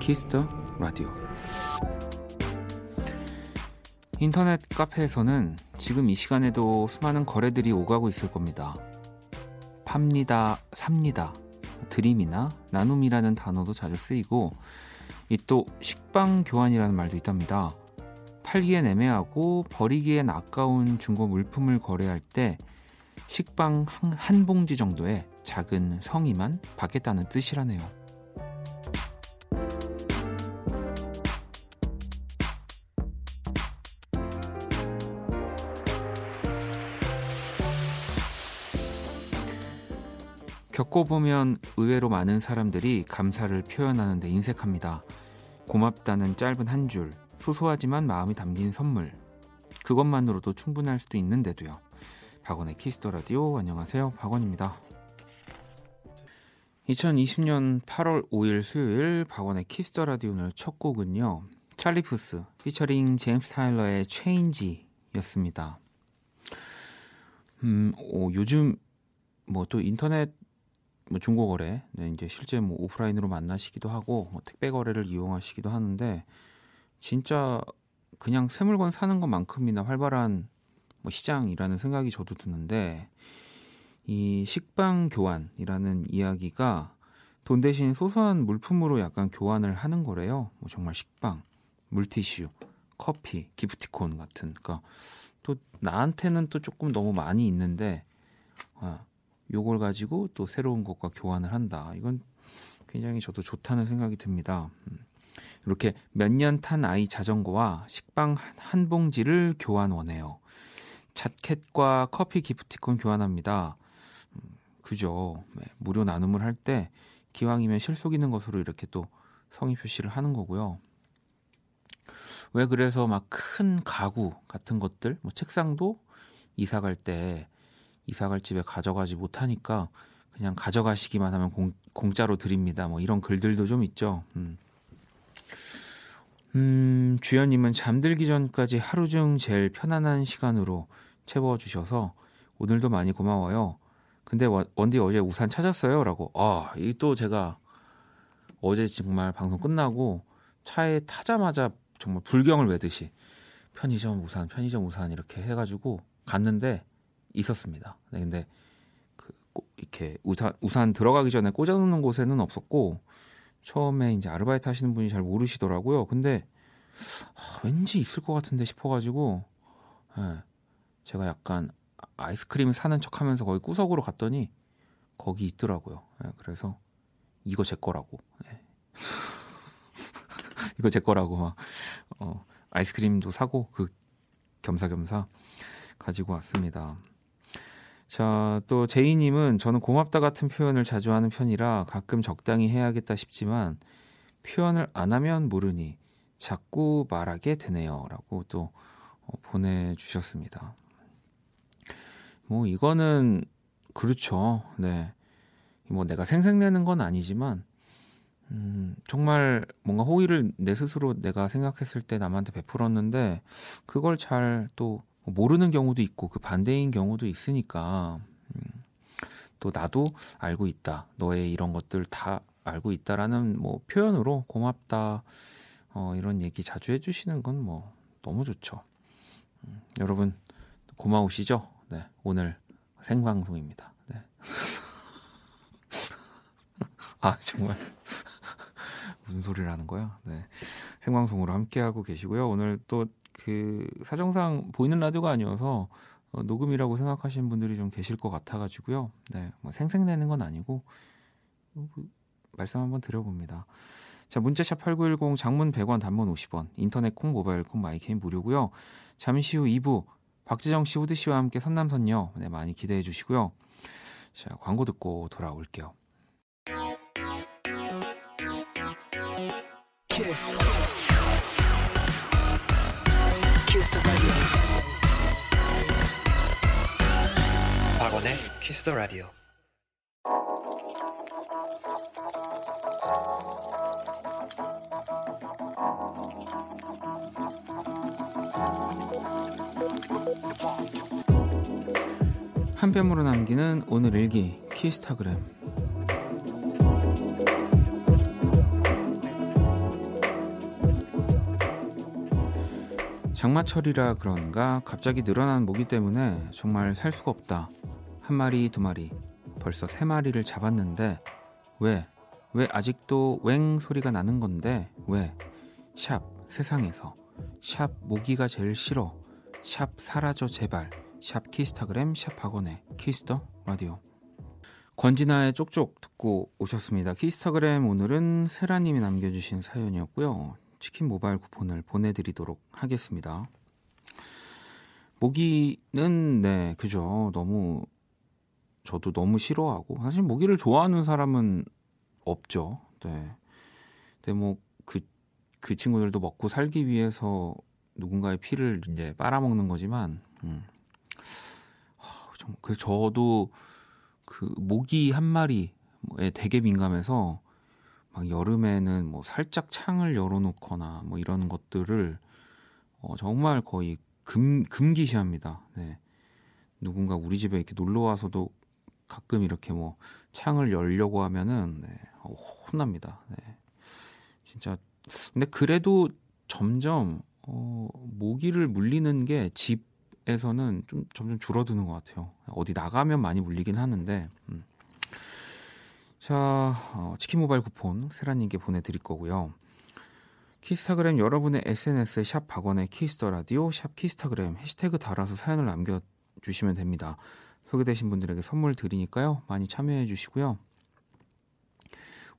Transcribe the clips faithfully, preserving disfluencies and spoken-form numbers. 키스터 라디오. 인터넷 카페에서는 지금 이 시간에도 수많은 거래들이 오가고 있을 겁니다. 팝니다, 삽니다, 드림이나 나눔이라는 단어도 자주 쓰이고, 이 또 식빵 교환이라는 말도 있답니다. 팔기엔 애매하고 버리기엔 아까운 중고 물품을 거래할 때 식빵 한, 한 봉지 정도의 작은 성의만 받겠다는 뜻이라네요. 겪어보면 의외로 많은 사람들이 감사를 표현하는 데 인색합니다. 고맙다는 짧은 한 줄, 소소하지만 마음이 담긴 선물, 그것만으로도 충분할 수도 있는데도요. 박원의 키스더 라디오, 안녕하세요, 박원입니다. 이천이십년 팔월 오일 수요일 박원의 키스더 라디오. 오늘 첫 곡은요, 찰리 푸스 피처링 제임스 타일러의 체인지였습니다. 음, 오, 요즘 뭐 또 인터넷 뭐 중고 거래, 네, 이제 실제 뭐 오프라인으로 만나시기도 하고 뭐 택배 거래를 이용하시기도 하는데, 진짜 그냥 새 물건 사는 것만큼이나 활발한 뭐 시장이라는 생각이 저도 드는데, 이 식빵 교환이라는 이야기가 돈 대신 소소한 물품으로 약간 교환을 하는 거래요. 뭐 정말 식빵, 물티슈, 커피, 기프티콘 같은. 그러니까 또 나한테는 또 조금 너무 많이 있는데, 어, 요걸 가지고 또 새로운 것과 교환을 한다. 이건 굉장히 저도 좋다는 생각이 듭니다. 이렇게 몇 년 탄 아이 자전거와 식빵 한 봉지를 교환 원해요. 자켓과 커피 기프티콘 교환합니다. 그죠. 무료 나눔을 할 때 기왕이면 실속있는 것으로 이렇게 또 성의 표시를 하는 거고요. 왜 그래서 막 큰 가구 같은 것들, 뭐 책상도 이사 갈 때 이사갈 집에 가져가지 못하니까 그냥 가져가시기만 하면 공, 공짜로 드립니다. 뭐 이런 글들도 좀 있죠. 음. 음, 주연님은 잠들기 전까지 하루 중 제일 편안한 시간으로 채워주셔서 오늘도 많이 고마워요. 근데 원디 어제 우산 찾았어요? 라고. 아, 이게 또 제가 어제 정말 방송 끝나고 차에 타자마자 정말 불경을 외듯이 편의점 우산, 편의점 우산 이렇게 해가지고 갔는데 있었습니다. 네, 근데 그 이렇게 우산, 우산 들어가기 전에 꽂아놓는 곳에는 없었고, 처음에 이제 아르바이트 하시는 분이 잘 모르시더라고요. 근데 아, 왠지 있을 것 같은데 싶어가지고, 네, 제가 약간 아이스크림 사는 척하면서 거기 구석으로 갔더니 거기 있더라고요. 네, 그래서 이거 제 거라고, 네. 이거 제 거라고 막 어, 아이스크림도 사고 그 겸사겸사 가지고 왔습니다. 자, 또 제이님은 저는 고맙다 같은 표현을 자주 하는 편이라 가끔 적당히 해야겠다 싶지만 표현을 안 하면 모르니 자꾸 말하게 되네요, 라고 또 보내주셨습니다. 뭐 이거는 그렇죠. 네, 뭐 내가 생색내는 건 아니지만 음, 정말 뭔가 호의를 내 스스로 내가 생각했을 때 남한테 베풀었는데 그걸 잘 또 모르는 경우도 있고 그 반대인 경우도 있으니까, 음, 또 나도 알고 있다, 너의 이런 것들 다 알고 있다라는 뭐 표현으로 고맙다, 어, 이런 얘기 자주 해주시는 건 뭐 너무 좋죠. 음, 여러분 고마우시죠? 네, 오늘 생방송입니다. 네. 아 정말 무슨 소리를 하는 거야? 네, 생방송으로 함께하고 계시고요. 오늘 또 그 사정상 보이는 라디오가 아니어서 어, 녹음이라고 생각하시는 분들이 좀 계실 것 같아가지고요. 네, 뭐 생색내는 건 아니고 뭐, 말씀 한번 드려봅니다. 자, 문자샵 팔구일공, 장문 백 원, 단문 오십 원, 인터넷 콩, 모바일 콩, 마이게임 무료고요. 잠시 후 이 부 박지정 씨, 후드 씨와 함께 선남선녀, 네, 많이 기대해 주시고요. 자, 광고 듣고 돌아올게요. 키스. 키스 더 라디오. 박원의 키스 더 라디오. 한 뼘으로 남기는 오늘 일기, 키스타그램. 장마철이라 그런가 갑자기 늘어난 모기 때문에 정말 살 수가 없다. 한 마리, 두 마리, 벌써 세 마리를 잡았는데 왜? 왜 아직도 웽 소리가 나는 건데 왜? 샵 세상에서, 샵 모기가 제일 싫어, 샵 사라져 제발, 샵 키스타그램, 샵 박원의 키스더 라디오. 권진아의 쪽쪽 듣고 오셨습니다. 키스타그램 오늘은 세라님이 남겨주신 사연이었고요. 치킨 모바일 쿠폰을 보내드리도록 하겠습니다. 모기는 네 그죠. 너무 저도 너무 싫어하고 사실 모기를 좋아하는 사람은 없죠. 네. 근데 뭐 그 그 친구들도 먹고 살기 위해서 누군가의 피를 이제 빨아먹는 거지만, 음. 그 저도 그 모기 한 마리에 되게 민감해서 막 여름에는 뭐 살짝 창을 열어놓거나 뭐 이런 것들을 어 정말 거의 금 금기시합니다. 네. 누군가 우리 집에 이렇게 놀러 와서도 가끔 이렇게 뭐 창을 열려고 하면은 네, 어, 혼납니다. 네. 진짜 근데 그래도 점점 어, 모기를 물리는 게 집에서는 좀 점점 줄어드는 것 같아요. 어디 나가면 많이 물리긴 하는데. 음. 자 어, 치킨 모바일 쿠폰 세라님께 보내드릴 거고요. 키스타그램 여러분의 에스엔에스에 샵 박원의 키스더라디오, 샵 키스타그램 해시태그 달아서 사연을 남겨주시면 됩니다. 소개되신 분들에게 선물 드리니까요. 많이 참여해 주시고요.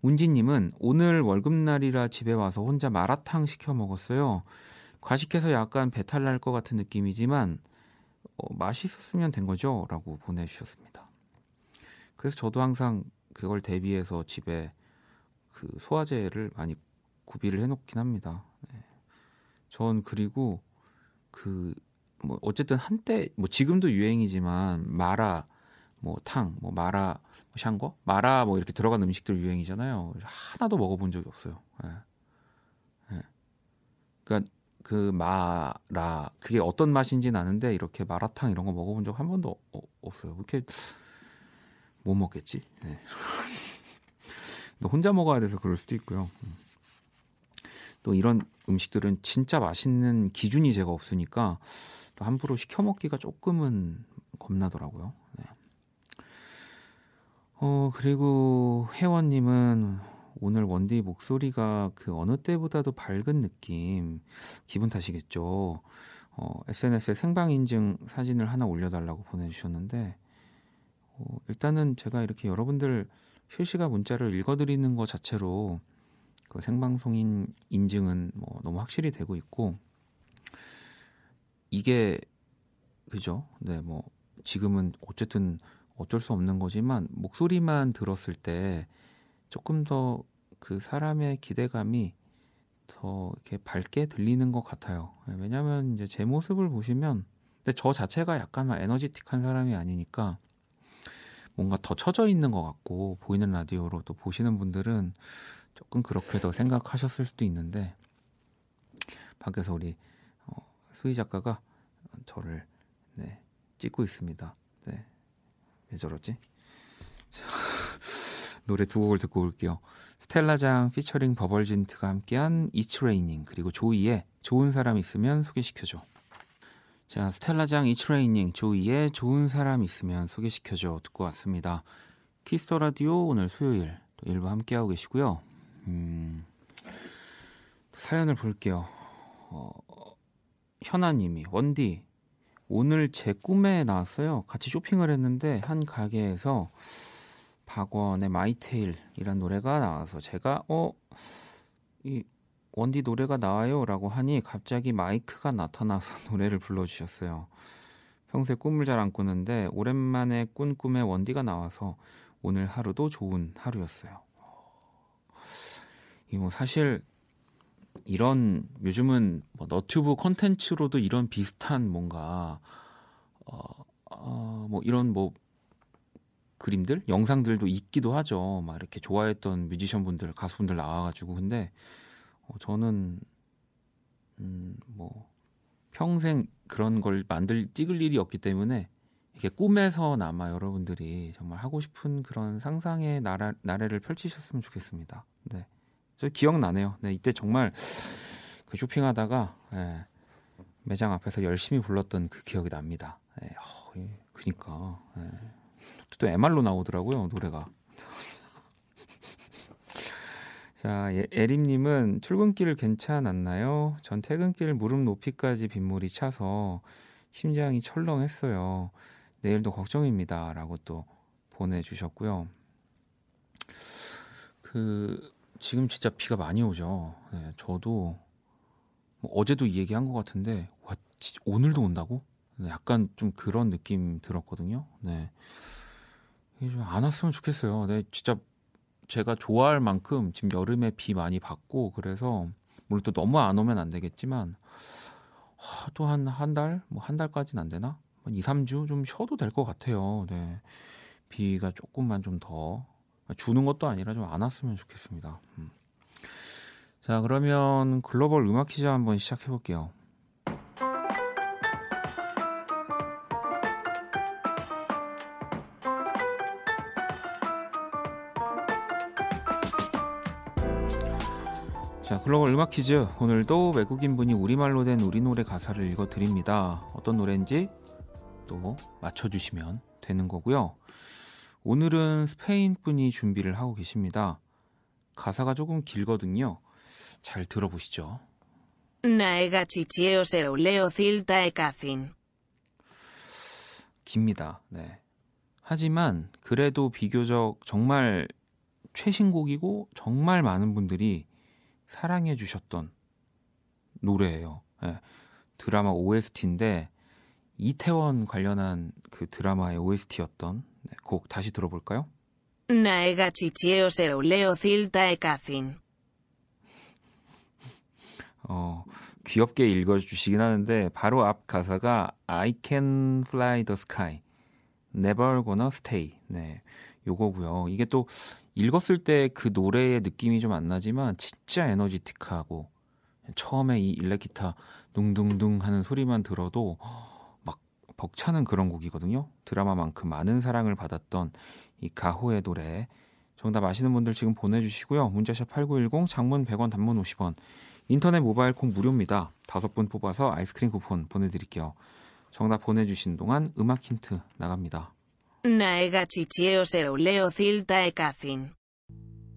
운지님은 오늘 월급날이라 집에 와서 혼자 마라탕 시켜 먹었어요. 과식해서 약간 배탈 날 것 같은 느낌이지만 어, 맛있었으면 된 거죠? 라고 보내주셨습니다. 그래서 저도 항상 그걸 대비해서 집에 그 소화제를 많이 구비를 해놓긴 합니다. 네. 전 그리고 그 뭐 어쨌든 한때 뭐 지금도 유행이지만 마라 뭐 탕 뭐 마라 샹궈 마라 뭐 이렇게 들어간 음식들 유행이잖아요. 하나도 먹어본 적이 없어요. 예. 예. 그러니까 그 마라 그게 어떤 맛인지는 아는데 이렇게 마라탕 이런 거 먹어본 적 한 번도 어, 없어요. 이렇게 못 먹겠지. 예. 혼자 먹어야 돼서 그럴 수도 있고요. 또 이런 음식들은 진짜 맛있는 기준이 제가 없으니까 또 함부로 시켜 먹기가 조금은 겁나더라고요. 네. 어 그리고 혜원님은 오늘 원디 목소리가 그 어느 때보다도 밝은 느낌 기분 탓이겠죠. 어, 에스엔에스에 생방 인증 사진을 하나 올려달라고 보내주셨는데 어, 일단은 제가 이렇게 여러분들 실시간 문자를 읽어드리는 것 자체로 그 생방송인 인증은 뭐 너무 확실히 되고 있고 이게 그죠? 네, 뭐 지금은 어쨌든 어쩔 수 없는 거지만 목소리만 들었을 때 조금 더 그 사람의 기대감이 더 이렇게 밝게 들리는 것 같아요. 왜냐하면 이제 제 모습을 보시면 근데 저 자체가 약간 에너지틱한 사람이 아니니까 뭔가 더 처져 있는 것 같고 보이는 라디오로 또 보시는 분들은 조금 그렇게 더 생각하셨을 수도 있는데 밖에서 우리 어, 수희 작가가 저를 네, 찍고 있습니다. 네. 왜 저러지? 자, 노래 두 곡을 듣고 올게요. 스텔라 장 피처링 버벌진트가 함께한 It's Raining 그리고 조이의 좋은 사람 있으면 소개시켜줘. 자, 스텔라 장 It's Raining 조이의 좋은 사람 있으면 소개시켜줘 듣고 왔습니다. 키스더 라디오 오늘 수요일 또 일부 함께하고 계시고요. 음, 사연을 볼게요. 어, 현아님이 원디 오늘 제 꿈에 나왔어요. 같이 쇼핑을 했는데 한 가게에서 박원의 마이테일이란 노래가 나와서 제가 어, 이 원디 노래가 나와요 라고 하니 갑자기 마이크가 나타나서 노래를 불러주셨어요. 평소에 꿈을 잘 안 꾸는데 오랜만에 꾼 꿈에 원디가 나와서 오늘 하루도 좋은 하루였어요. 이 뭐 사실 이런 요즘은 뭐 너튜브 콘텐츠로도 이런 비슷한 뭔가 어, 어, 뭐 이런 뭐 그림들, 영상들도 있기도 하죠. 막 이렇게 좋아했던 뮤지션분들, 가수분들 나와가지고 근데 어, 저는 음, 뭐 평생 그런 걸 만들 찍을 일이 없기 때문에 이게 꿈에서나마 여러분들이 정말 하고 싶은 그런 상상의 나라, 나래를 펼치셨으면 좋겠습니다. 네, 저 기억나네요. 네, 이때 정말 그 쇼핑하다가 네, 매장 앞에서 열심히 불렀던 그 기억이 납니다. 네, 어, 예, 그니까 네. 또 엠알로 나오더라고요 노래가. 자, 예, 에림님은 출근길 괜찮았나요? 전 퇴근길 무릎 높이까지 빗물이 차서 심장이 철렁했어요. 내일도 걱정입니다. 라고 또 보내주셨고요. 그 지금 진짜 비가 많이 오죠. 네, 저도 뭐 어제도 이 얘기한 것 같은데 와, 진짜 오늘도 온다고? 약간 좀 그런 느낌 들었거든요. 네, 좀 안 왔으면 좋겠어요. 네, 진짜 제가 좋아할 만큼 지금 여름에 비 많이 받고 그래서 물론 또 너무 안 오면 안 되겠지만 또 한 한 달? 뭐 한 달까지는 안 되나? 한 이, 삼 주 좀 쉬어도 될 것 같아요. 네. 비가 조금만 좀 더 주는 것도 아니라 좀 안 왔으면 좋겠습니다. 음. 자, 그러면 글로벌 음악 퀴즈 한번 시작해 볼게요. 자, 글로벌 음악 퀴즈. 오늘도 외국인분이 우리말로 된 우리 노래 가사를 읽어드립니다. 어떤 노래인지 또 맞춰주시면 되는 거고요. 오늘은 스페인분이 준비를 하고 계십니다. 가사가 조금 길거든요. 잘 들어보시죠. 나에가 지치에오 세울레오 딜다에 까핀. 깁니다. 네. 하지만 그래도 비교적 정말 최신곡이고 정말 많은 분들이 사랑해 주셨던 노래예요. 네. 드라마 오에스티인데 이태원 관련한 그 드라마의 오에스티였던 네, 곡 다시 들어볼까요? 나에가 지치에오 세울레오 딜다에 까핀. 어, 귀엽게 읽어주시긴 하는데 바로 앞 가사가 I can fly the sky, never gonna stay. 네, 요거고요. 이게 또 읽었을 때 그 노래의 느낌이 좀 안 나지만 진짜 에너지틱하고 처음에 이 일렉기타 둥둥둥 하는 소리만 들어도 막 벅차는 그런 곡이거든요. 드라마만큼 많은 사랑을 받았던 이 가호의 노래. 정답 아시는 분들 지금 보내주시고요. 문자샵 팔구일공, 장문 백 원, 단문 오십 원, 인터넷 모바일 콩 무료입니다. 다섯 분 뽑아서 아이스크림 쿠폰 보내드릴게요. 정답 보내주신 동안 음악 힌트 나갑니다. 나에가 지치에오 세울레오 딜다에 까핀.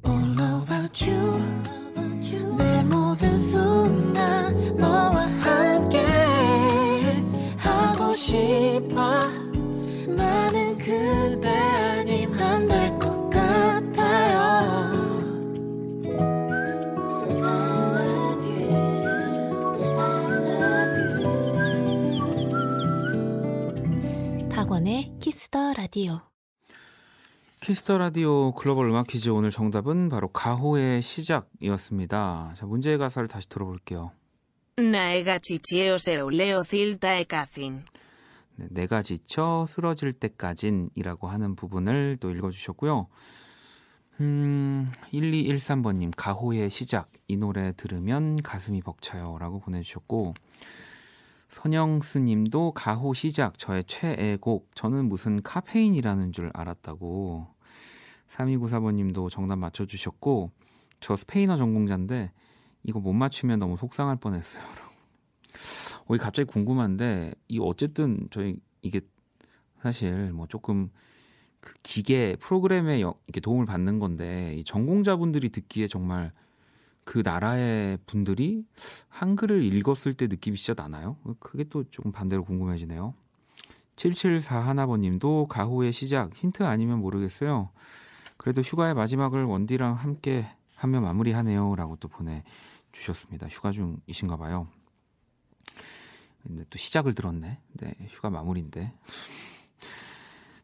All about you, 내 모든 순간 너와 함께 하고 싶어. 나는 그대 아님 안 될 것 같아요. I love you, I love you. 박원의 키스더 라디오. 키스더 라디오 글로벌 음악 퀴즈 오늘 정답은 바로 가호의 시작이었습니다. 자, 문제의 가사를 다시 들어볼게요. 나에가 지치에오 세울레오 딜다에 까핀. 네, 내가 지쳐 쓰러질 때까진이라고 하는 부분을 또 읽어주셨고요. 음, 일이일삼 번님 가호의 시작 이 노래 들으면 가슴이 벅차요라고 보내주셨고. 선영스님도 가호 시작 저의 최애곡. 저는 무슨 카페인이라는 줄 알았다고. 삼이구사 번님도 정답 맞춰주셨고. 저 스페인어 전공자인데 이거 못 맞추면 너무 속상할 뻔했어요. 어, 갑자기 궁금한데 이 어쨌든 저희 이게 사실 뭐 조금 그 기계 프로그램에 여, 이렇게 도움을 받는 건데 이 전공자분들이 듣기에 정말 그 나라의 분들이 한글을 읽었을 때 느낌이 진짜 나나요? 그게 또 조금 반대로 궁금해지네요. 칠칠사일 번님도 가호의 시작 힌트 아니면 모르겠어요. 그래도 휴가의 마지막을 원디랑 함께 하며 마무리하네요. 라고 또 보내주셨습니다. 휴가 중이신가 봐요. 근데 또 시작을 들었네. 네, 휴가 마무리인데.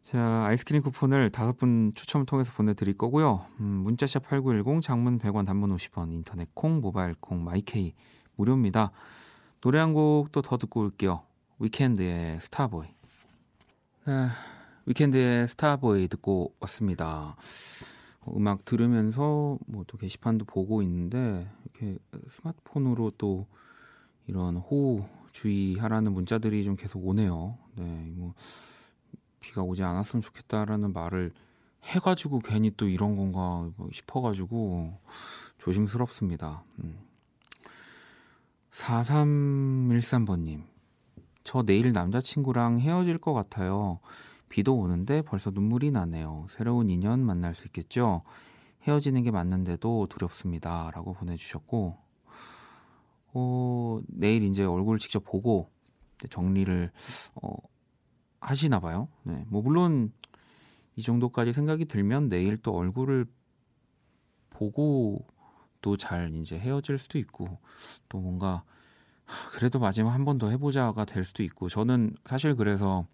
자, 아이스크림 쿠폰을 다섯 분 추첨을 통해서 보내드릴 거고요. 음, 문자샵 팔구일공, 장문 백 원, 단문 오십 원, 인터넷 콩, 모바일 콩, 마이케이 무료입니다. 노래 한 곡 또 더 듣고 올게요. 위켄드의 스타보이. 네, 위켄드의 스타보이 듣고 왔습니다. 음악 들으면서 뭐 또 게시판도 보고 있는데 이렇게 스마트폰으로 또 이런 호우 주의하라는 문자들이 좀 계속 오네요. 네, 뭐 비가 오지 않았으면 좋겠다라는 말을 해가지고 괜히 또 이런 건가 싶어가지고 조심스럽습니다. 음. 사삼일삼 번님, 저 내일 남자친구랑 헤어질 것 같아요. 비도 오는데 벌써 눈물이 나네요. 새로운 인연 만날 수 있겠죠? 헤어지는 게 맞는데도 두렵습니다. 라고 보내주셨고, 어, 내일 이제 얼굴 직접 보고 정리를 어, 하시나 봐요. 네. 뭐 물론 이 정도까지 생각이 들면 내일 또 얼굴을 보고 또 잘 이제 헤어질 수도 있고, 또 뭔가 그래도 마지막 한 번 더 해보자가 될 수도 있고. 저는 사실 그래서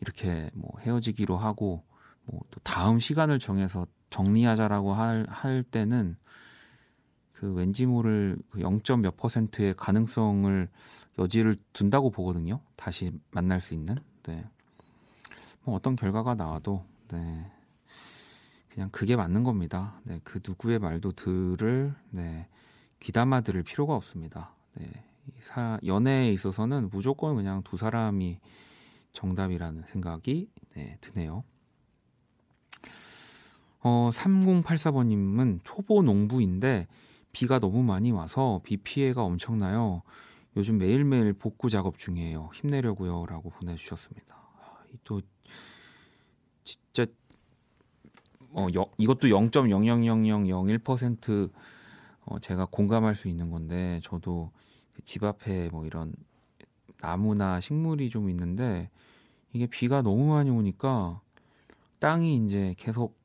이렇게 뭐 헤어지기로 하고 뭐 또 다음 시간을 정해서 정리하자라고 할, 할 때는 그 왠지 모를 영 점 몇 퍼센트의 가능성을 여지를 둔다고 보거든요. 다시 만날 수 있는. 네. 뭐 어떤 결과가 나와도 네. 그냥 그게 맞는 겁니다. 네. 그 누구의 말도 들을 네. 귀담아 들을 필요가 없습니다. 네. 사, 연애에 있어서는 무조건 그냥 두 사람이 정답이라는 생각이 네, 드네요. 어, 삼공팔사 번님은 초보 농부인데 비가 너무 많이 와서 비 피해가 엄청나요. 요즘 매일매일 복구 작업 중이에요. 힘내려고요. 라고 보내주셨습니다. 또 진짜 어, 여, 이것도 영 점 영영영영일 퍼센트 어, 제가 공감할 수 있는 건데, 저도 집 앞에 뭐 이런 나무나 식물이 좀 있는데 이게 비가 너무 많이 오니까 땅이 이제 계속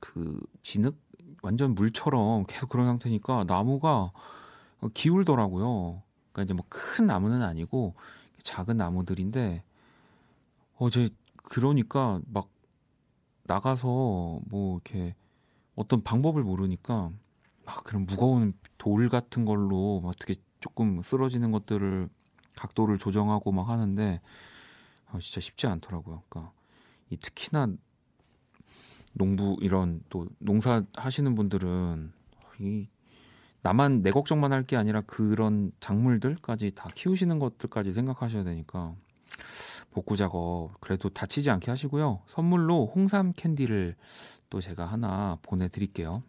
그 진흙 완전 물처럼 계속 그런 상태니까 나무가 기울더라고요. 그러니까 이제 뭐 큰 나무는 아니고 작은 나무들인데 어제 그러니까 막 나가서 뭐 이렇게 어떤 방법을 모르니까 막 그런 무거운 돌 같은 걸로 막 어떻게 조금 쓰러지는 것들을 각도를 조정하고 막 하는데 어, 진짜 쉽지 않더라고요. 그러니까 이 특히나 농부 이런 또 농사 하시는 분들은 이 나만 내 걱정만 할 게 아니라 그런 작물들까지 다 키우시는 것들까지 생각하셔야 되니까 복구 작업 그래도 다치지 않게 하시고요. 선물로 홍삼 캔디를 또 제가 하나 보내드릴게요.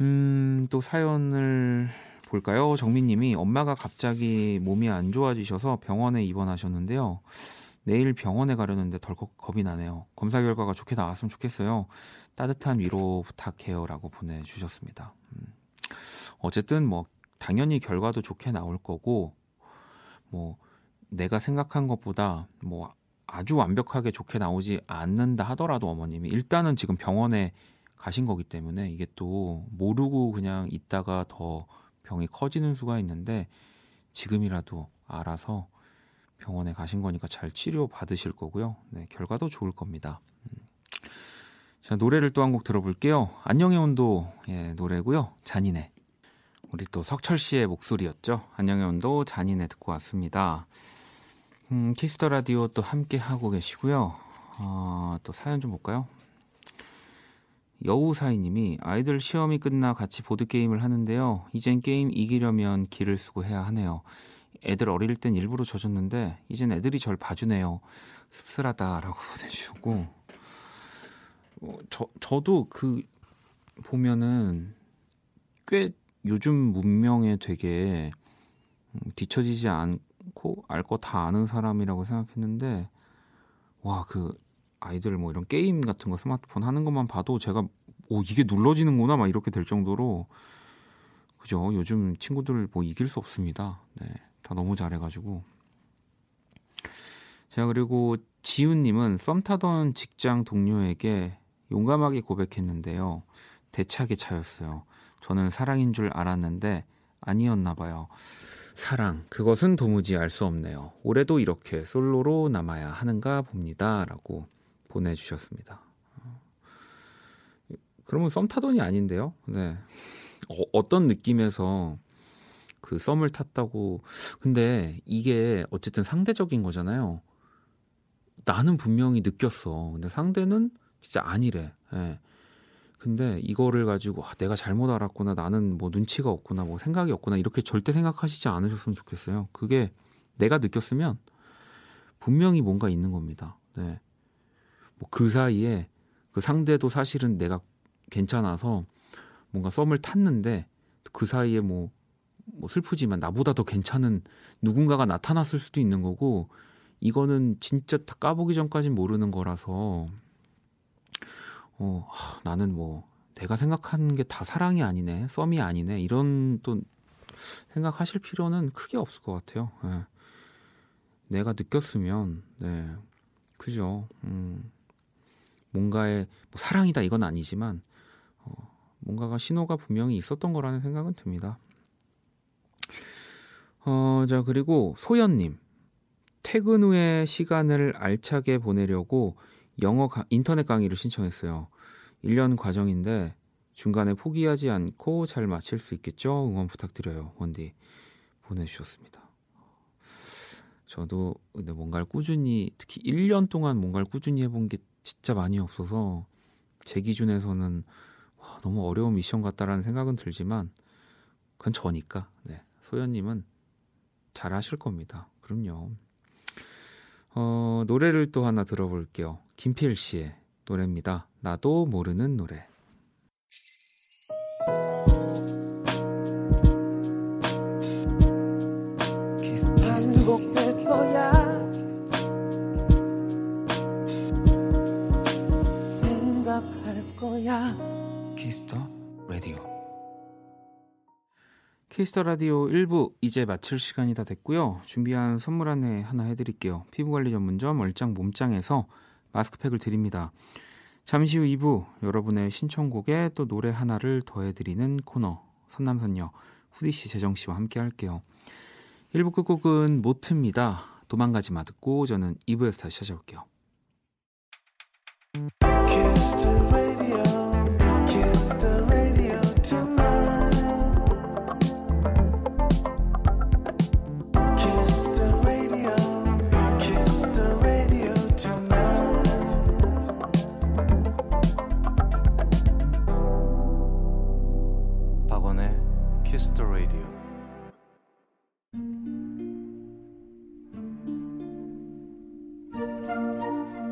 음, 또 사연을 볼까요? 정민님이 엄마가 갑자기 몸이 안 좋아지셔서 병원에 입원하셨는데요. 내일 병원에 가려는데 덜컥 겁이 나네요. 검사 결과가 좋게 나왔으면 좋겠어요. 따뜻한 위로 부탁해요. 라고 보내주셨습니다. 음. 어쨌든 뭐 당연히 결과도 좋게 나올 거고, 뭐 내가 생각한 것보다 뭐 아주 완벽하게 좋게 나오지 않는다 하더라도 어머님이 일단은 지금 병원에 가신 거기 때문에 이게 또 모르고 그냥 있다가 더 병이 커지는 수가 있는데 지금이라도 알아서 병원에 가신 거니까 잘 치료 받으실 거고요. 네, 결과도 좋을 겁니다. 음. 자, 노래를 또 한 곡 들어볼게요. 안녕의 온도의 노래고요. 잔인해. 우리 또 석철 씨의 목소리였죠. 안녕의 온도, 잔인해 듣고 왔습니다. 음, 키스더 라디오 또 함께 하고 계시고요. 어, 또 사연 좀 볼까요? 여우사이님이 아이들 시험이 끝나 같이 보드게임을 하는데요. 이젠 게임 이기려면 기를 쓰고 해야 하네요. 애들 어릴 땐 일부러 져줬는데 이젠 애들이 절 봐주네요. 씁쓸하다라고 보내주셨고, 어, 저, 저도 그 보면은 꽤 요즘 문명에 되게 뒤처지지 않고 알 거 다 아는 사람이라고 생각했는데, 와, 그 아이들 뭐 이런 게임 같은 거 스마트폰 하는 것만 봐도 제가 오 이게 눌러지는구나 막 이렇게 될 정도로, 그죠? 요즘 친구들 뭐 이길 수 없습니다. 네, 다 너무 잘해가지고. 제가 그리고 지훈님은 썸 타던 직장 동료에게 용감하게 고백했는데요. 대차게 차였어요. 저는 사랑인 줄 알았는데 아니었나 봐요. 사랑, 그것은 도무지 알 수 없네요. 올해도 이렇게 솔로로 남아야 하는가 봅니다. 라고 보내주셨습니다. 그러면 썸 타던이 아닌데요. 네. 어, 어떤 느낌에서 그 썸을 탔다고. 근데 이게 어쨌든 상대적인 거잖아요. 나는 분명히 느꼈어. 근데 상대는 진짜 아니래. 네. 근데 이거를 가지고 와, 내가 잘못 알았구나, 나는 뭐 눈치가 없구나, 뭐 생각이 없구나, 이렇게 절대 생각하시지 않으셨으면 좋겠어요. 그게 내가 느꼈으면 분명히 뭔가 있는 겁니다. 네. 뭐 그 사이에 그 상대도 사실은 내가 괜찮아서 뭔가 썸을 탔는데 그 사이에 뭐, 뭐 슬프지만 나보다 더 괜찮은 누군가가 나타났을 수도 있는 거고, 이거는 진짜 다 까보기 전까진 모르는 거라서 어, 하, 나는 뭐 내가 생각하는 게 다 사랑이 아니네, 썸이 아니네, 이런 또 생각하실 필요는 크게 없을 것 같아요. 네. 내가 느꼈으면, 네, 그죠. 음, 뭔가의 뭐 사랑이다 이건 아니지만 어, 뭔가가 신호가 분명히 있었던 거라는 생각은 듭니다. 어, 자, 그리고 소연님, 퇴근 후에 시간을 알차게 보내려고 영어 가, 인터넷 강의를 신청했어요. 일 년 과정인데 중간에 포기하지 않고 잘 마칠 수 있겠죠? 응원 부탁드려요. 원디 보내주셨습니다. 저도 근데 뭔가를 꾸준히, 특히 일 년 동안 뭔가를 꾸준히 해본 게 진짜 많이 없어서 제 기준에서는 와, 너무 어려운 미션 같다라는 생각은 들지만 그건 저니까. 네, 소연님은 잘하실 겁니다. 그럼요. 어, 노래를 또 하나 들어볼게요. 김필 씨의 노래입니다. 나도 모르는 노래. 반복될 거야. 생각할 거야. 키스터 라디오. 키스터 라디오 일 부 이제 마칠 시간이 다 됐고요. 준비한 선물 안에 하나 해드릴게요. 피부관리 전문점 얼짱 몸짱에서 마스크팩을 드립니다. 잠시 후 이 부 여러분의 신청곡에 또 노래 하나를 더해드리는 코너 선남선녀 후디씨 재정씨와 함께 할게요. 일 부 끝곡은 모트입니다. 도망가지마 듣고 저는 이 부에서 다시 찾아올게요. Kiss the radio, kiss the radio tonight. Kiss the radio, kiss the radio tonight. 박원의 Kiss the radio.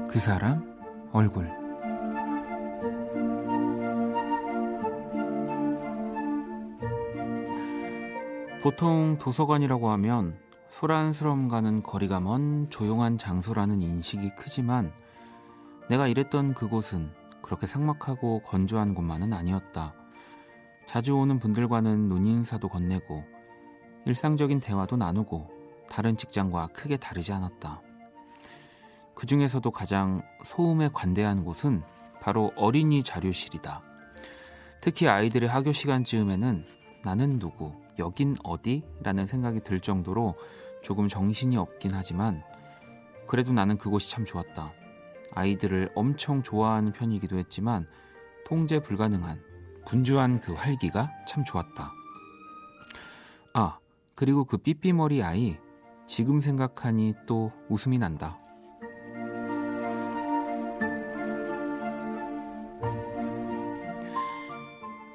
그 사람 얼굴. 보통 도서관이라고 하면 소란스러움과는 거리가 먼 조용한 장소라는 인식이 크지만 내가 일했던 그곳은 그렇게 삭막하고 건조한 곳만은 아니었다. 자주 오는 분들과는 눈인사도 건네고 일상적인 대화도 나누고 다른 직장과 크게 다르지 않았다. 그 중에서도 가장 소음에 관대한 곳은 바로 어린이 자료실이다. 특히 아이들의 학교 시간쯤에는 나는 누구, 여긴 어디? 라는 생각이 들 정도로 조금 정신이 없긴 하지만 그래도 나는 그곳이 참 좋았다. 아이들을 엄청 좋아하는 편이기도 했지만 통제 불가능한 분주한 그 활기가 참 좋았다. 아, 그리고 그 삐삐머리 아이, 지금 생각하니 또 웃음이 난다.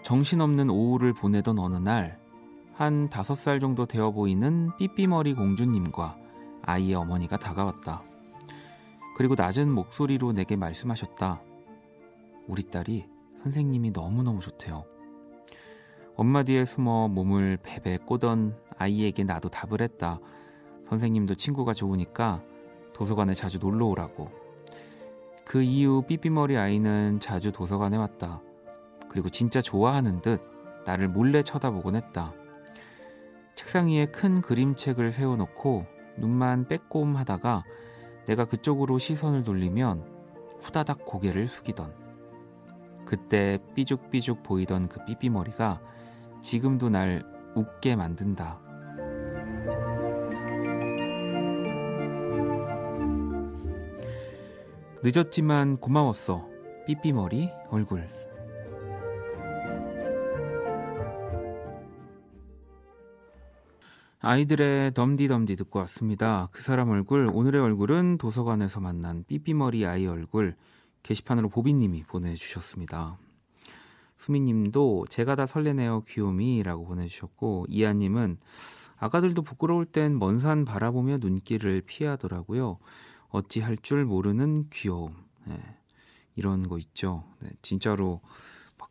정신없는 오후를 보내던 어느 날, 한 다섯 살 정도 되어 보이는 삐삐머리 공주님과 아이의 어머니가 다가왔다. 그리고 낮은 목소리로 내게 말씀하셨다. 우리 딸이 선생님이 너무너무 좋대요. 엄마 뒤에 숨어 몸을 베베 꼬던 아이에게 나도 답을 했다. 선생님도 친구가 좋으니까 도서관에 자주 놀러 오라고. 그 이후 삐삐머리 아이는 자주 도서관에 왔다. 그리고 진짜 좋아하는 듯 나를 몰래 쳐다보곤 했다. 책상 위에 큰 그림책을 세워놓고 눈만 빼꼼하다가 내가 그쪽으로 시선을 돌리면 후다닥 고개를 숙이던, 그때 삐죽삐죽 보이던 그 삐삐머리가 지금도 날 웃게 만든다. 늦었지만 고마웠어, 삐삐머리 얼굴. 아이들의 덤디덤디 듣고 왔습니다. 그 사람 얼굴. 오늘의 얼굴은 도서관에서 만난 삐삐머리 아이 얼굴. 게시판으로 보비님이 보내주셨습니다. 수미님도 제가 다 설레네요 귀요미라고 보내주셨고, 이하님은 아가들도 부끄러울 땐 먼 산 바라보며 눈길을 피하더라고요. 어찌할 줄 모르는 귀여움. 네. 이런 거 있죠. 네. 진짜로 막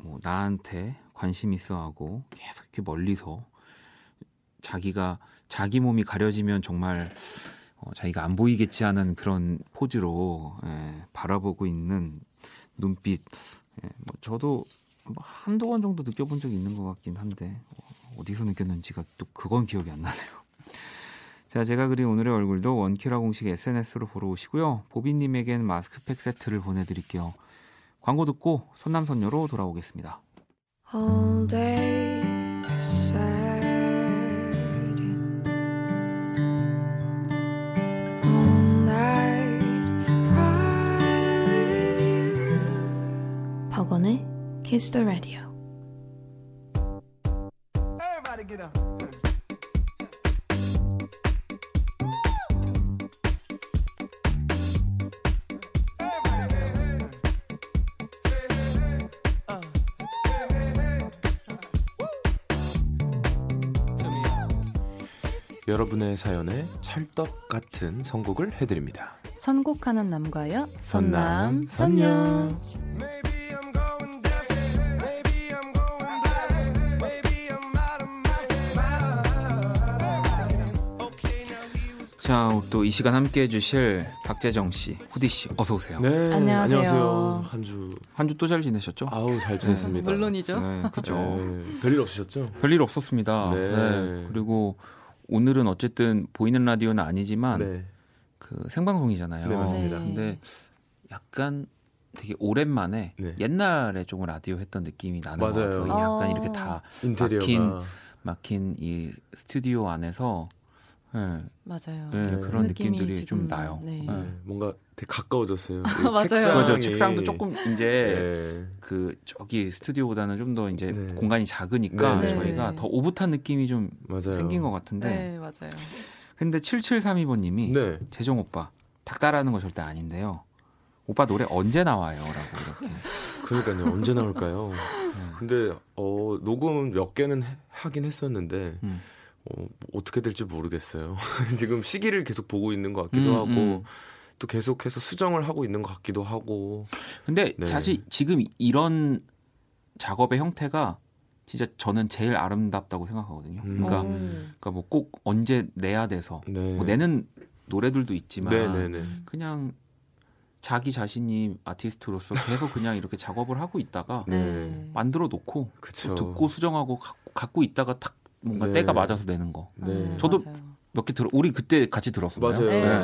뭐 나한테 관심 있어하고 계속 이렇게 멀리서 자기가 자기 몸이 가려지면 정말 어, 자기가 안 보이겠지 하는 그런 포즈로 예, 바라보고 있는 눈빛. 예, 뭐 저도 한두번 정도 느껴본 적이 있는 것 같긴 한데 어, 어디서 느꼈는지가 또 그건 기억이 안 나네요. 자, 제가 그린 오늘의 얼굴도 원키라 공식 에스엔에스로 보러 오시고요. 보비님에겐 마스크팩 세트를 보내드릴게요. 광고 듣고 선남선녀로 돌아오겠습니다. All day sad, all night cry. 박원의 Kiss the Radio. Everybody get up. 여러분의 사연에 찰떡 같은 선곡을 해드립니다. 선곡하는 남과여 선남 선녀. 자, 또 이 시간 함께해 주실 박재정 씨, 후디 씨, 어서 오세요. 네, 안녕하세요. 안녕하세요. 한 주 한 주 또 잘 지내셨죠? 아우, 잘 지냈습니다. 물론이죠. 네, 그렇죠. 네, 별일 없으셨죠? 별일 없었습니다. 네. 네. 그리고 오늘은 어쨌든 보이는 라디오는 아니지만 네. 그 생방송이잖아요. 네, 맞습니다. 네. 근데 약간 되게 오랜만에 네. 옛날에 조금 라디오 했던 느낌이 나는 맞아요. 것 같아요. 약간 아~ 이렇게 다 인테리어가. 막힌 막힌 이 스튜디오 안에서 네. 맞아요. 네, 네. 그런 그 느낌들이 좀 나요. 네. 네. 뭔가 되게 가까워졌어요. 맞아요. 책상이... 책상도 조금 이제 네. 그 저기 스튜디오보다는 좀 더 이제 네. 공간이 작으니까 네. 저희가 네. 더 오붓한 느낌이 좀 맞아요. 생긴 것 같은데. 네, 맞아요. 근데 칠칠삼이 번님이 네. 재정 오빠 닥달하는 거 절대 아닌데요. 오빠 노래 언제 나와요?라고 이렇게. 그러니까요. 언제 나올까요? 네. 근데 어, 녹음 몇 개는 하긴 했었는데. 음. 어, 어떻게 될지 모르겠어요. 지금 시기를 계속 보고 있는 것 같기도 음, 하고 음. 또 계속해서 수정을 하고 있는 것 같기도 하고. 근데 네. 사실 지금 이런 작업의 형태가 진짜 저는 제일 아름답다고 생각하거든요. 음. 그러니까, 그러니까 뭐 꼭 언제 내야 돼서 네. 뭐 내는 노래들도 있지만 네, 네, 네. 그냥 자기 자신이 아티스트로서 계속 그냥 이렇게 작업을 하고 있다가 네. 만들어 놓고 그쵸. 듣고 수정하고 갖고, 갖고 있다가 탁 뭔가 네. 때가 맞아서 내는 거. 네. 저도 몇 개 들어. 우리 그때 같이 들었어요. 맞아요. 네. 네.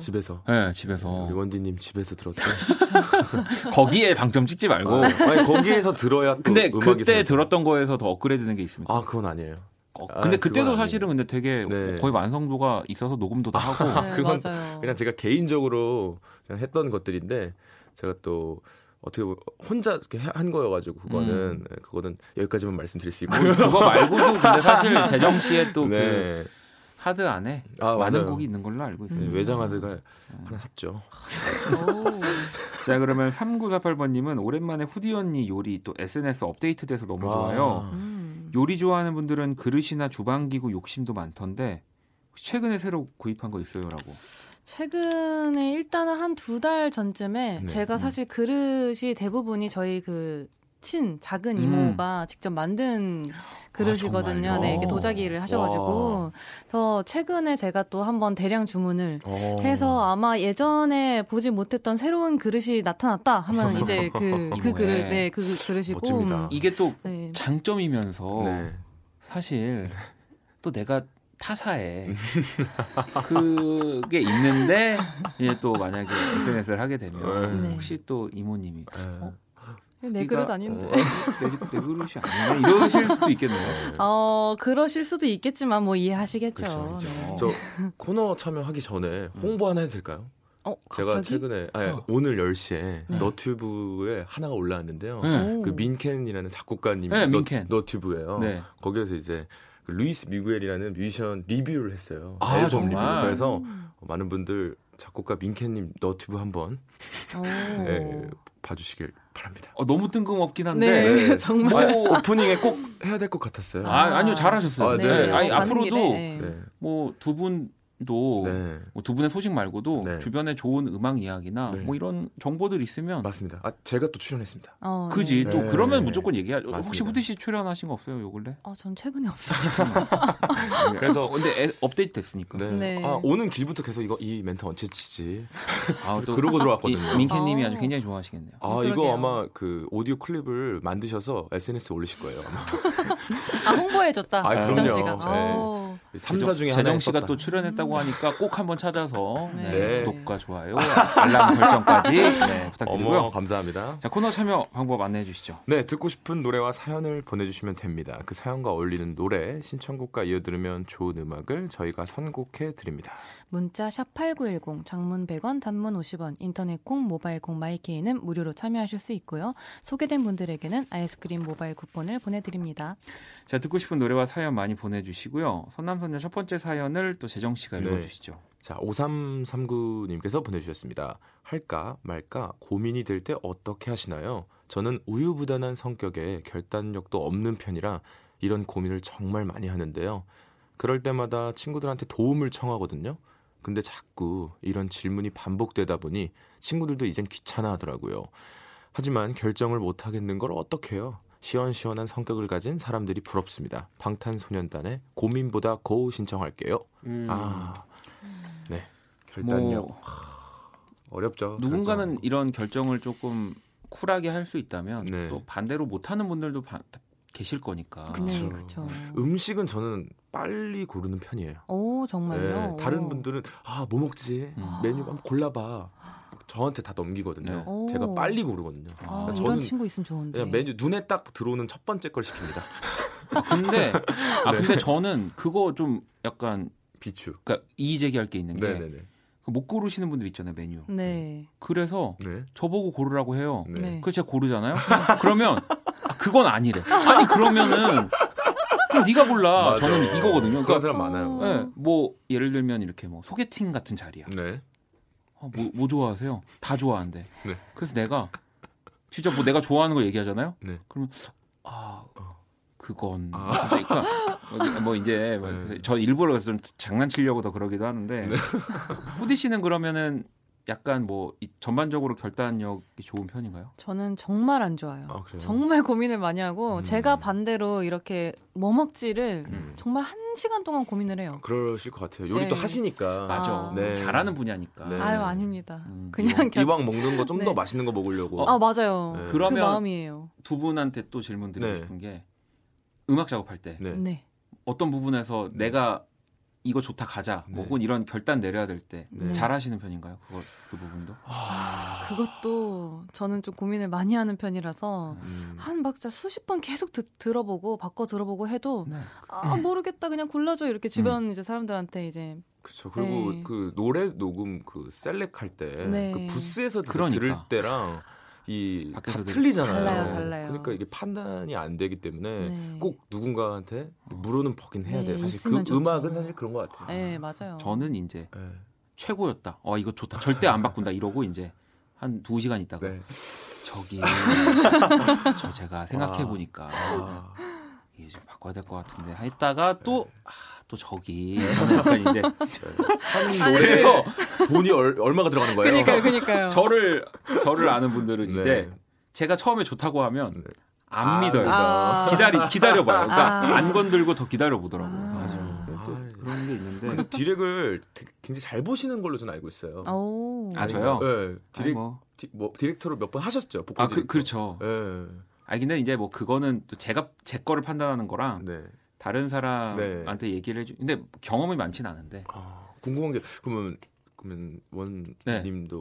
집에서. 네, 집에서. 우리 원디님 집에서 들었죠. 거기에 방점 찍지 말고. 어, 아니, 거기에서 들어야. 근데 그때 생각해. 들었던 거에서 더 업그레이드는 게 있습니다. 아, 그건 아니에요. 어, 근데 아니, 그때도 사실은 근데 되게 네. 거의 완성도가 있어서 녹음도 다 하고. 아, 그건 네, 맞아요. 그냥 제가 개인적으로 그냥 했던 것들인데 제가 또. 어떻게 보면 혼자 한 거여가지고 그거는 음. 그거는 여기까지만 말씀드릴 수 있고 그거 말고도 근데 사실 재정 씨의 또 네. 그 하드 안에 아, 많은 맞아요. 곡이 있는 걸로 알고 있어요. 네, 외장 하드가 음. 하나 샀죠. 자, 그러면 삼구사팔 번님은 오랜만에 후디 언니 요리 또 에스엔에스 업데이트돼서 너무 아. 좋아요. 음. 요리 좋아하는 분들은 그릇이나 주방기구 욕심도 많던데 최근에 새로 구입한 거 있어요라고. 최근에 일단은 한 두 달 전쯤에 네. 제가 사실 그릇이 대부분이 저희 그 친 작은 이모가 음. 직접 만든 그릇이거든요. 아, 네, 이게 도자기를 하셔가지고 와. 그래서 최근에 제가 또 한번 대량 주문을 오. 해서 아마 예전에 보지 못했던 새로운 그릇이 나타났다 하면 이제 그, 그 그릇, 네, 그 그릇이고 멋집니다. 이게 또 네. 장점이면서 네. 사실 또 내가 타사에 그게 있는데 이제 또 만약에 에스엔에스를 하게 되면 네. 혹시 또 이모님이 어? 내 그릇 아닌데 어, 내, 내 그릇이 아니네 이러실 수도 있겠네요. 어 그러실 수도 있겠지만 뭐 이해하시겠죠. 그렇죠, 그렇죠. 네. 저 코너 참여하기 전에 홍보 하나 해도 될까요? 어, 제가 최근에 아니, 어. 오늘 열 시에 네. 너튜브에 하나가 올라왔는데요. 네. 그 민켄이라는 작곡가님이 네, 너, 민켄. 너튜브예요. 네. 거기에서 이제 루이스 미구엘이라는 뮤지션 리뷰를 했어요. 아, 앨범 정말? 리뷰를. 그래서 많은 분들 작곡가 민케님 너튜브 한번 네, 봐주시길 바랍니다. 어, 너무 뜬금없긴 한데 네, 네. 정말 뭐, 오프닝에 꼭 해야 될 것 같았어요. 아, 아니요 잘하셨어요. 아, 네. 네. 아니, 앞으로도 네. 뭐 두 분 도 네. 뭐 두 분의 소식 말고도 네. 주변에 좋은 음악 이야기나 네. 뭐 이런 정보들 있으면 맞습니다. 아 제가 또 출연했습니다. 어, 그지 네. 또 네. 그러면 무조건 얘기하죠. 혹시 후디 씨 출연하신 거 없어요, 요 근래? 아, 전 최근에 없어요. 그래서 근데 애, 업데이트 됐으니까. 네. 네. 아, 오는 길부터 계속 이거 이 멘트 언제 치지? 아, 또 그러고 들어왔거든요. 민캐님이 아주 굉장히 좋아하시겠네요. 아, 아 이거 아마 그 오디오 클립을 만드셔서 에스엔에스 올리실 거예요. 아 홍보해줬다. 아, 그럼요. 씨가. 삼 사 중에 재정 씨가 또 출연했다고 하니까 꼭 한번 찾아서 네. 네. 구독과 좋아요, 알람 설정까지 네, 부탁드리고요. 어머, 감사합니다. 자, 코너 참여 방법 안내해 주시죠. 네, 듣고 싶은 노래와 사연을 보내주시면 됩니다. 그 사연과 어울리는 노래, 신청곡과 이어들으면 좋은 음악을 저희가 선곡해 드립니다. 문자 샵 팔구일공, 장문 백 원, 단문 오십 원, 인터넷 콩, 모바일 콩, 마이케이는 무료로 참여하실 수 있고요. 소개된 분들에게는 아이스크림 모바일 쿠폰을 보내드립니다. 자, 듣고 싶은 노래와 사연 많이 보내주시고요. 선남 선녀 첫 번째 사연을 또 재정 씨가 읽어주시죠. 네. 자, 오삼삼구님께서 보내주셨습니다. 할까 말까 고민이 될 때 어떻게 하시나요? 저는 우유부단한 성격에 결단력도 없는 편이라 이런 고민을 정말 많이 하는데요. 그럴 때마다 친구들한테 도움을 청하거든요. 근데 자꾸 이런 질문이 반복되다 보니 친구들도 이젠 귀찮아하더라고요. 하지만 결정을 못 하겠는 걸 어떡해요? 시원시원한 성격을 가진 사람들이 부럽습니다. 방탄소년단의 고민보다 고우 신청할게요. 음. 아, 네, 결단력 뭐, 어렵죠. 누군가는 결정. 이런 결정을 조금 쿨하게 할 수 있다면 네. 또 반대로 못하는 분들도 바, 계실 거니까. 그쵸. 그쵸. 음식은 저는 빨리 고르는 편이에요. 오, 정말요? 네, 다른 분들은 아, 뭐 먹지? 음. 메뉴 한번 골라봐. 저한테 다 넘기거든요. 네. 제가 빨리 고르거든요. 아, 그러니까 이런 친구 있으면 좋은데. 메뉴 눈에 딱 들어오는 첫 번째 걸 시킵니다. 근데 아 근데 네. 저는 그거 좀 약간 비추. 그러니까 이의 제기할 게 있는 게 못 고르시는 분들 있잖아요, 메뉴. 네. 그래서 네. 저보고 고르라고 해요. 네. 그래서 제가 고르잖아요. 그러면 아, 그건 아니래. 아니 그러면은. 그럼 네가 골라. 맞아. 저는 이거거든요. 그런 그러니까, 사람 많아요. 네, 뭐 예를 들면 이렇게 뭐 소개팅 같은 자리야. 네. 어, 뭐, 뭐 좋아하세요? 다 좋아한대. 네. 그래서 내가 진짜 뭐 내가 좋아하는 걸 얘기하잖아요. 네. 그러면 아 그건 아. 그러니까 뭐, 뭐 이제 네. 저 일부러 그래서 좀 장난치려고 더 그러기도 하는데 네. 후디 씨는 그러면은 약간 뭐 이, 전반적으로 결단력이 좋은 편인가요? 저는 정말 안 좋아요. 아, 정말 고민을 많이 하고 음. 제가 반대로 이렇게 뭐 먹지를 음. 정말 한 시간 동안 고민을 해요. 그러실 것 같아요. 요리 네. 또 하시니까. 맞아. 아. 네. 잘하는 분야니까. 네. 아유 아닙니다. 음. 그냥 결... 이왕 먹는 거 좀 더 네. 맛있는 거 먹으려고. 어, 아 맞아요. 네. 그러면 그 마음이에요. 두 분한테 또 질문 드리고 네. 싶은 게 음악 작업할 때 네. 네. 어떤 부분에서 네. 내가 이거 좋다 가자. 네. 혹은 이런 결단 내려야 될 때 네. 잘하시는 편인가요? 그거 그 부분도? 아, 그것도 저는 좀 고민을 많이 하는 편이라서 음. 한 막 수십 번 계속 드, 들어보고 바꿔 들어보고 해도 네. 아 모르겠다 그냥 골라줘 이렇게 주변 음. 이제 사람들한테 이제. 그렇죠. 그리고 네. 그 노래 녹음 그 셀렉할 때 네. 그 부스에서 그러니까. 들을 때랑. 이 다 틀리잖아요. 달라요, 달라요. 그러니까 이게 판단이 안 되기 때문에 네. 꼭 누군가한테 물어는 보긴 해야 네, 돼요. 사실 그 좋죠. 음악은 사실 그런 것 같아요. 네, 맞아요. 저는 이제 네. 최고였다. 어, 이거 좋다. 절대 안 바꾼다. 이러고 이제 한 두 시간 있다가 네. 저기 저 제가 생각해 보니까 이게 좀 바꿔야 될 것 같은데 했다가 또. 네. 또 저기 약간 이제 한 노래에서 돈이 얼, 얼마가 들어가는 거예요? 그러니까요, 그러니까요. 저를 저를 아는 분들은 네. 이제 제가 처음에 좋다고 하면 안 아, 믿어요. 아. 기다리 기다려봐요. 그러니까 아. 안 건들고 더 기다려보더라고요. 아. 맞아요. 또 아, 그런 게 있는데. 근데 디렉을 굉장히 잘 보시는 걸로 저는 알고 있어요. 오. 아 저요? 네. 디렉 뭐. 디, 뭐 디렉터로 몇 번 하셨죠? 아 그, 그렇죠. 네. 아 근데 이제 뭐 그거는 또 제가 제 거를 판단하는 거랑. 네. 다른 사람한테 네. 얘기를 해주. 근데 경험이 많진 않은데. 아, 궁금한 게 그러면 그러면 원님도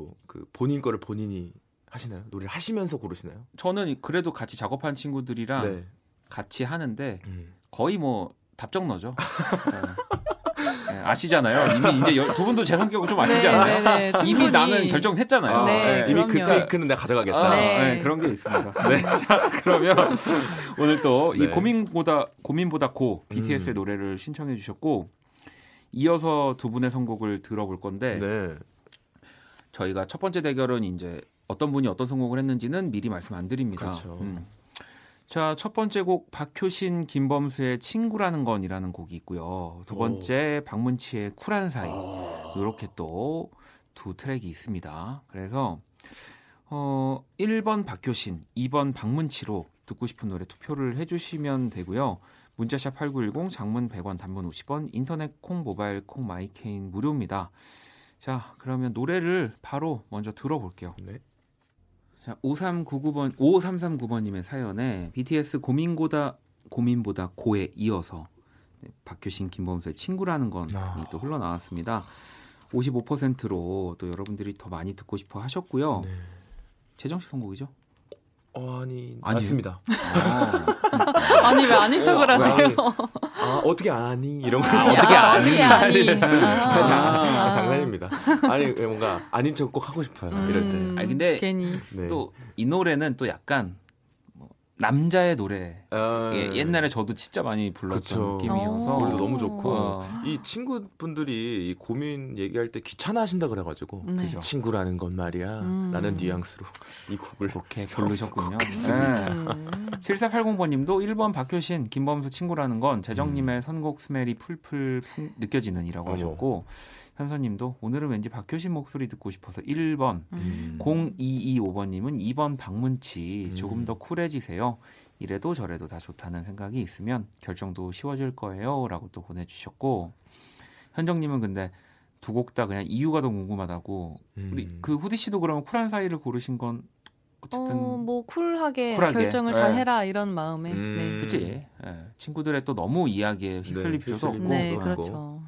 네. 그 본인 거를 본인이 하시나요? 노래를 하시면서 고르시나요? 저는 그래도 같이 작업한 친구들이랑 네. 같이 하는데 음. 거의 뭐 답정 너죠. 네, 아시잖아요. 이미 이제 여, 두 분도 제 성격을 좀 아시지 네, 않아요? 네, 네, 이미 나는 결정했잖아요. 아, 네, 네. 이미 그럼요. 그 테이크는 내가 가져가겠다. 아, 네. 네, 그런 게 있습니다. 네, 자 그러면 오늘 또 이 네. 고민보다 고민보다 고 비티에스의 음. 노래를 신청해 주셨고 이어서 두 분의 선곡을 들어볼 건데 네. 저희가 첫 번째 대결은 이제 어떤 분이 어떤 선곡을 했는지는 미리 말씀 안 드립니다. 그렇죠. 음. 자, 첫 번째 곡 박효신, 김범수의 친구라는 건이라는 곡이 있고요. 두 번째 오. 박문치의 쿨한 사이. 아. 이렇게 또 두 트랙이 있습니다. 그래서 어, 일 번 박효신, 이 번 박문치로 듣고 싶은 노래 투표를 해주시면 되고요. 문자샵 팔구일공, 장문 백 원, 단문 오십 원, 인터넷 콩, 모바일 콩, 마이케인 무료입니다. 자, 그러면 노래를 바로 먼저 들어볼게요. 네. 자, 오삼구구 번, 오삼삼구 번님의 사연에 비티에스 고민보다, 고민보다 고에 이어서 박효신, 김범수의 친구라는 건이 아. 또 흘러나왔습니다. 오십오 퍼센트로 또 여러분들이 더 많이 듣고 싶어 하셨고요. 네. 재정식 선곡이죠? 어, 아니, 아니에요. 맞습니다. 아. 아니, 왜 아닌 척을 어, 하세요? 아, 아, 어떻게 아니? 이런 거. 아, 어떻게 아, 아니? 아니. 아니. 아, 아, 아, 장난입니다. 아니, 뭔가 아닌 척 꼭 하고 싶어요. 음, 이럴 때. 아니, 근데 괜히. 또 이 노래는 또 약간 뭐, 남자의 노래. 아, 예, 옛날에 저도 진짜 많이 불렀던 그쵸. 느낌이어서. 노래도 너무 좋고. 어. 이 친구분들이 이 고민 얘기할 때 귀찮아하신다 그래가지고. 네. 친구라는 건 말이야. 음. 라는 뉘앙스로 이 곡을. 그렇게 고르셨군요. 네. 음. 칠사팔공 번님도 일 번 박효신, 김범수 친구라는 건 재정님의 음. 선곡 스멜이 풀풀 느껴지는 이라고 맞아. 하셨고. 현서님도 오늘은 왠지 박효신 목소리 듣고 싶어서 일 번. 음. 공이이오 번님은 이 번 박문치. 음. 조금 더 쿨해지세요. 이래도 저래도 다 좋다는 생각이 있으면 결정도 쉬워질 거예요 라고 또 보내주셨고, 현정님은 근데 두 곡 다 그냥 이유가 더 궁금하다고. 음. 우리 그 후디 씨도 그러면 쿨한 사이를 고르신 건 어쨌든 어, 뭐 쿨하게, 쿨하게 결정을 네. 잘 해라 이런 마음에. 음. 네. 그치. 네. 친구들의 또 너무 이야기에 휩쓸릴 네, 필요도 없고. 네, 그렇죠.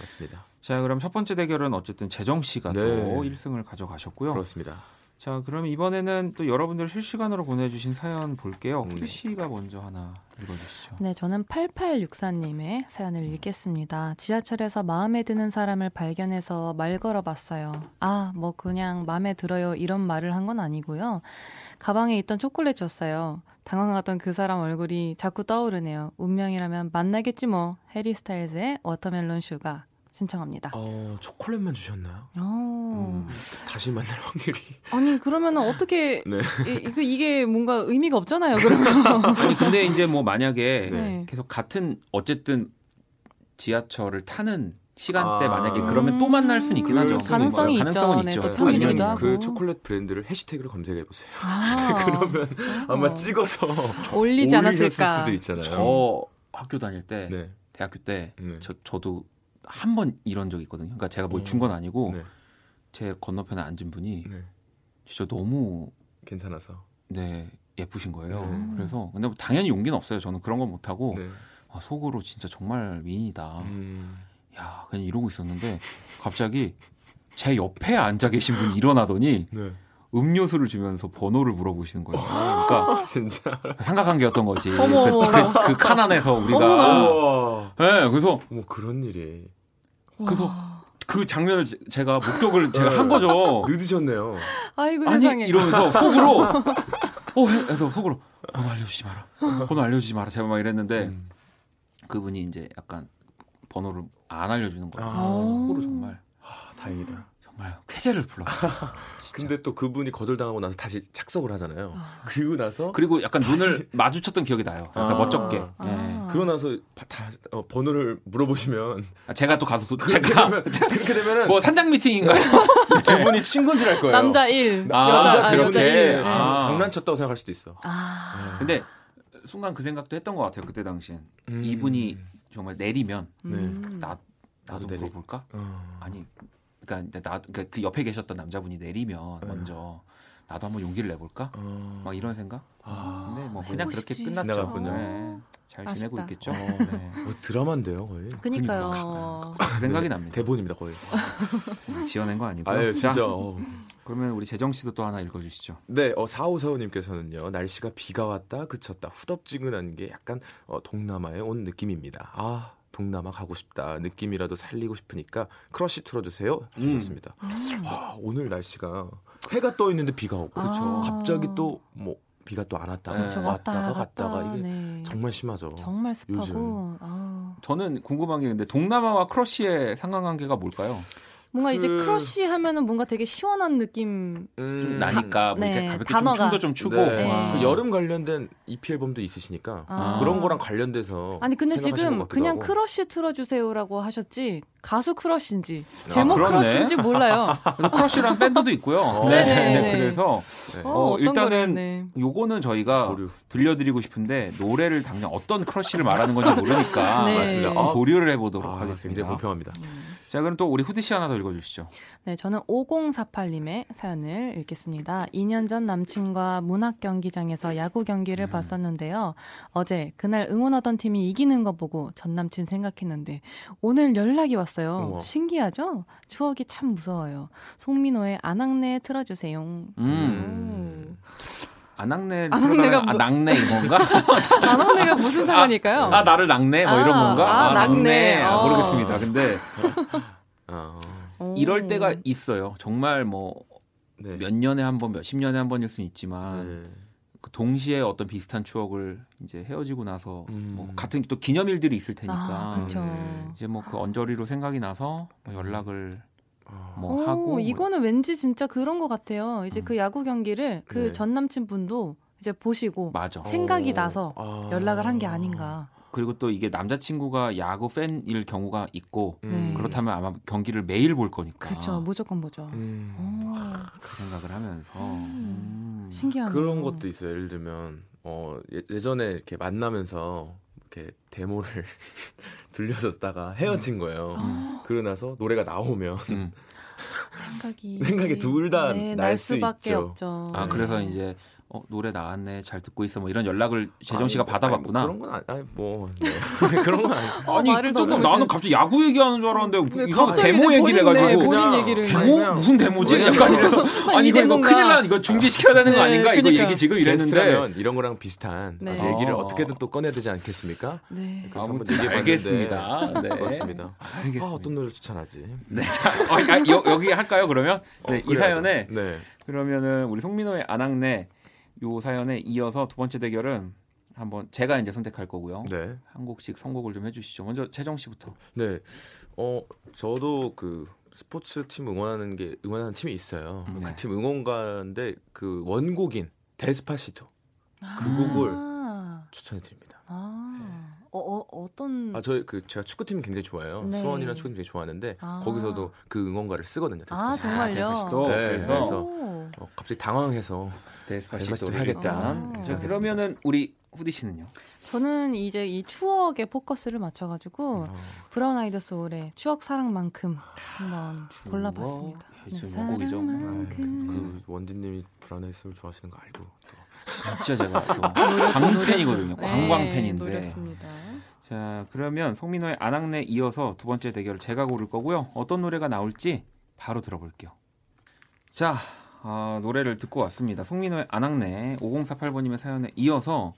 맞습니다. 자, 그럼 첫 번째 대결은 어쨌든 재정 씨가 네. 또 일 승을 가져가셨고요. 그렇습니다. 자, 그럼 이번에는 또 여러분들 실시간으로 보내주신 사연 볼게요. 음. 큐 씨가 먼저 하나 읽어주시죠. 네, 저는 팔팔육사 님의 사연을 음. 읽겠습니다. 지하철에서 마음에 드는 사람을 발견해서 말 걸어봤어요. 아, 뭐 그냥 마음에 들어요 이런 말을 한 건 아니고요. 가방에 있던 초콜릿 줬어요. 당황하던 그 사람 얼굴이 자꾸 떠오르네요. 운명이라면 만나겠지 뭐. 해리 스타일즈의 워터멜론 슈가. 신청합니다. 어, 초콜릿만 주셨나요? 음, 다시 만날 확률이. 아니, 그러면 어떻게 네. 이, 이거 이게 뭔가 의미가 없잖아요. 그러면. 아니, 근데 이제 뭐 만약에 네. 계속 같은 어쨌든 지하철을 타는 시간대 아, 만약에 그러면 음, 또 만날 수는 있긴 하죠. 가능성이 있죠. 가능성은 네, 있죠. 또 평일이기도 하고. 그 초콜릿 브랜드를 해시태그를 검색해 보세요. 아, 그러면 어. 아마 찍어서 올리지 않았을까. 수도 있잖아요. 저 학교 다닐 때, 네. 대학교 때 네. 저, 저도 한 번 이런 적이 있거든요. 그러니까 제가 뭘 준 건 아니고 네. 제 건너편에 앉은 분이 네. 진짜 너무 괜찮아서 네 예쁘신 거예요. 네. 그래서 근데 당연히 용기는 없어요. 저는 그런 건 못하고 네. 아, 속으로 진짜 정말 미인이다. 음. 야, 그냥 이러고 있었는데 갑자기 제 옆에 앉아 계신 분이 일어나더니 네. 음료수를 주면서 번호를 물어보시는 거예요. 그러니까 진짜 삼각관계였던 거지. 어머, 그, 어머. 그, 그 칸 안에서 우리가 예 네, 그래서 뭐 그런 일이. 그래서 와. 그 장면을 제, 제가 목격을 제가 네, 한 거죠. 늦으셨네요. 아이고, 아니, 세상에. 이러면서 속으로 어 해서 속으로 번호 알려주지 마라. 번호 알려주지 마라. 제발 막 이랬는데 음. 그분이 이제 약간 번호를 안 알려주는 거예요. 아. 속으로 정말 아, 다행이다. 정말 쾌재를 불렀어요. 근데 또 그분이 거절당하고 나서 다시 착석을 하잖아요. 아. 그리고 나서 그리고 약간 다시... 눈을 마주쳤던 기억이 나요. 약간 아. 멋쩍게. 아. 네. 그러고 나서 다 어, 번호를 물어보시면 아, 제가 또 가서 그렇게 제가 되면, 그렇게 되면은 뭐 산장 미팅인가요? 두 분이 친구인 줄 알 거예요. 남자 일, 아, 여자, 아, 여자 일. 아. 장, 장난쳤다고 생각할 수도 있어. 아. 근데 순간 그 생각도 했던 것 같아요. 그때 당시엔 음. 이분이 정말 내리면 음. 나 나도 내리... 물어볼까? 어. 아니. 그러니까 나, 그러니까 그 옆에 계셨던 남자분이 내리면 네. 먼저 나도 한번 용기를 내볼까? 어... 막 이런 생각? 아... 근데 뭐 그냥 해보시지. 그렇게 끝났죠. 네. 잘 아쉽다. 지내고 있겠죠. 어, 네. 뭐 드라마인데요 거의. 그러니까요. 그러니까. 그 생각이 네. 납니다. 대본입니다 거의. 지어낸 거 아니고요. 아유, 진짜. 자, 어. 그러면 우리 재정 씨도 또 하나 읽어주시죠. 네, 어, 사오사오 님께서는요. 날씨가 비가 왔다 그쳤다 후덥지근한 게 약간 어, 동남아에 온 느낌입니다. 아. 동남아 가고 싶다. 느낌이라도 살리고 싶으니까 크러쉬 틀어주세요. 하셨습니다. 음. 와, 오늘 날씨가 해가 떠 있는데 비가 오고 아. 갑자기 또 뭐 비가 또 안 왔다가 그쵸, 왔다가 갔다, 갔다가 이게 네. 정말 심하죠. 정말 습하고. 요즘. 저는 궁금한 게 근데 동남아와 크러쉬의 상관관계가 뭘까요? 뭔가 그... 이제 크러쉬 하면은 뭔가 되게 시원한 느낌 음... 나니까 가, 뭐 이렇게 네, 가볍게 단어가... 좀 춤도 좀 추고 네. 그 여름 관련된 이피 앨범도 있으시니까 아. 그런 거랑 관련돼서 아니 근데 지금 그냥 하고. 크러쉬 틀어주세요라고 하셨지 가수 크러쉬인지 제목 아, 크러쉬인지 몰라요. 크러쉬랑 밴드도 있고요. 어. 네. 네. 네. 그래서 네. 어, 어, 일단은 요거는 저희가 보류. 들려드리고 싶은데 노래를 당장 어떤 크러쉬를 말하는 건지 모르니까 네. 맞습니다. 아, 보류를 해보도록 아, 하겠습니다. 굉장히 불평합니다. 음. 자 그럼 또 우리 후디 씨 하나 더 읽어주시죠. 네, 저는 오공사팔님의 사연을 읽겠습니다. 이 년 전 남친과 문학 경기장에서 야구 경기를 음. 봤었는데요. 어제 그날 응원하던 팀이 이기는 거 보고 전 남친 생각했는데 오늘 연락이 왔어요. 우와. 신기하죠? 추억이 참 무서워요. 송민호의 안악내 틀어주세요. 음. 안악내 안악내가 뭐... 아, 낙내 이건가? 안악내가 무슨 상관일까요? 아, 아 나를 낙내 뭐 아, 이런 건가? 아, 아 낙내, 낙내. 아, 모르겠습니다. 근데 어. 이럴 때가 있어요. 정말 뭐 몇 네. 년에 한 번, 몇 십 년에 한 번일 수는 있지만 네. 그 동시에 어떤 비슷한 추억을 이제 헤어지고 나서 음. 뭐 같은 또 기념일들이 있을 테니까 아, 네. 이제 뭐 그 언저리로 생각이 나서 연락을 뭐 오, 하고 이거는 뭐. 왠지 진짜 그런 것 같아요. 이제 음. 그 야구 경기를 그 전 네. 남친분도 이제 보시고 맞아. 생각이 오. 나서 아. 연락을 한 게 아닌가. 그리고 또 이게 남자친구가 야구 팬일 경우가 있고 음. 그렇다면 아마 경기를 매일 볼 거니까. 그렇죠. 무조건 보죠. 음. 그 생각을 하면서. 음. 신기하네요. 그런 것도 있어요. 예를 들면 어, 예전에 이렇게 만나면서 이렇게 데모를 들려줬다가 헤어진 거예요. 음. 그러고 나서 노래가 나오면 음. 생각이 생각이 둘 다 날 수밖에 없죠. 아 그래서 네. 이제 어, 노래 나왔네 잘 듣고 있어 뭐 이런 연락을 재정 씨가 받아봤구나. 아니, 뭐 그런 건 아니 뭐 네. 그런 건 아니. 아니 또, 나는 무슨... 갑자기 야구 얘기하는 줄 알았는데 이거 데모 얘기를 해가지고 네, 그냥 얘기를. 데모 그냥... 무슨 데모지? 약간 이런. 아니 이거, 이거 큰일 나 이거 중지시켜야 되는 네, 거 아닌가 그러니까. 이거 얘기 지금 이랬는데 이런 거랑 비슷한 네. 아, 얘기를 어떻게든 또 꺼내야 되지 않겠습니까? 네. 아무튼 알겠습니다. 네. 그렇습니다. 알겠습니다. 아, 어떤 노래 추천하지? 네. 자, 어, 아, 여, 여기 할까요 그러면? 네, 어, 이 사연에 네. 그러면은 우리 송민호의 안악내 요 사연에 이어서 두 번째 대결은 한번 제가 이제 선택할 거고요. 네. 한 곡씩 선곡을 좀 해주시죠. 먼저 최정 씨부터. 네. 어 저도 그 스포츠 팀 응원하는 게 응원하는 팀이 있어요. 네. 그 팀 응원가인데 그 원곡인 데스파시토 아~ 그 곡을 추천해드립니다. 아. 네. 어, 어 어떤? 아 저희 그 제가 축구팀 굉장히 좋아해요. 네. 수원이랑 축구팀 되게 좋아하는데 아~ 거기서도 그 응원가를 쓰거든요. 데스파시토. 아 정말요? 데스파시토. 네, 그래서, 그래서 어, 갑자기 당황해서 데스파시토 해야겠다. 어. 자, 그러면은 우리 후디 씨는요? 저는 이제 이 추억에 포커스를 맞춰가지고 어. 브라운 아이드 소울의 추억 사랑만큼 한번 추억. 골라봤습니다. 네, 사랑만큼. 아, 그, 그 원디님이 브라운 아이드 소울 좋아하시는 거 알고 또. 진짜 제가 광팬이거든요. 광광팬인데. 네, 노렸습니다. 자 그러면 송민호의 안악내 이어서 두 번째 대결 제가 고를 거고요. 어떤 노래가 나올지 바로 들어볼게요. 자. 아, 노래를 듣고 왔습니다. 송민호의 안악내 오공사팔 번님의 사연에 이어서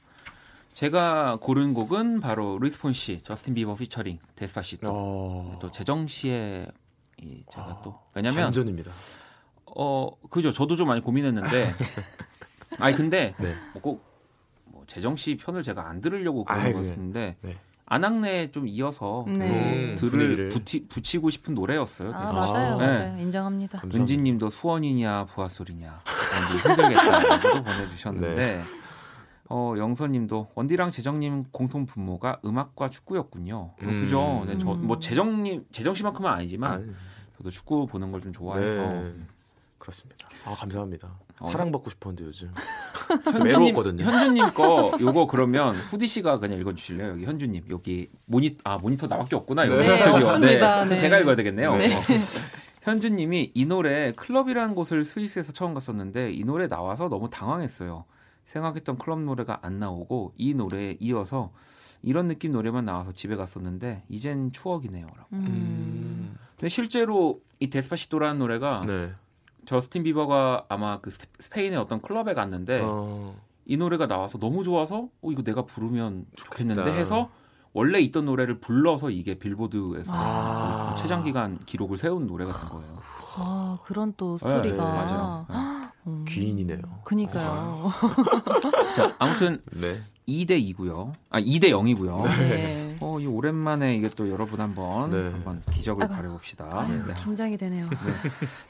제가 고른 곡은 바로 루이스 폰시, 저스틴 비버 피처링 데스파시토 어... 또 재정 씨의 이 제가 또 왜냐면 반전입니다. 어 그죠. 저도 좀 많이 고민했는데 아니 근데 네. 뭐 꼭 뭐 재정 씨 편을 제가 안 들으려고 고른 것 같은데 네. 안악내에 좀 이어서 네. 들을 부치, 붙이고 싶은 노래였어요. 아, 맞아요. 아. 맞아요. 네. 인정합니다. 은지님도 수원이냐 보아소리냐 힘들겠다라고 보내주셨는데 네. 어, 영서님도 원디랑 재정님 공통 분모가 음악과 축구였군요. 음. 그죠? 네, 저, 뭐 재정님 재정 씨만큼은 아니지만 아유. 저도 축구 보는 걸 좀 좋아해서 네. 그렇습니다. 아 감사합니다. 어. 사랑받고 싶었는데 요즘 외로웠거든요. 현주님 거 요거 그러면 후디 씨가 그냥 읽어주실래요? 여기 현주님 여기 모니 아 모니터 나밖에 없구나. 여기 네, 없습니다. 네. 네. 제가 읽어야 되겠네요. 네. 어. 현주님이 이 노래 클럽이라는 곳을 스위스에서 처음 갔었는데 이 노래 나와서 너무 당황했어요. 생각했던 클럽 노래가 안 나오고 이 노래에 이어서 이런 느낌 노래만 나와서 집에 갔었는데 이젠 추억이네요라고. 음. 근데 실제로 이 데스파시토라는 노래가 네. 저스틴 비버가 아마 그 스페인의 어떤 클럽에 갔는데 어... 이 노래가 나와서 너무 좋아서 어, 이거 내가 부르면 좋겠는데 좋겠다. 해서 원래 있던 노래를 불러서 이게 빌보드에서 아... 최장 기간 기록을 세운 노래 같은 거예요. 아, 그런 또 스토리가 네, 네, 맞아요. 네. 귀인이네요. 그니까요. 자, 아무튼 네. 이 대 이고요. 아, 이 대 영이고요. 네. 어, 어, 이 오랜만에 이게 또 여러분 한번 네. 한번 기적을 아이고. 바라봅시다. 아이고, 네. 긴장이 되네요. 네.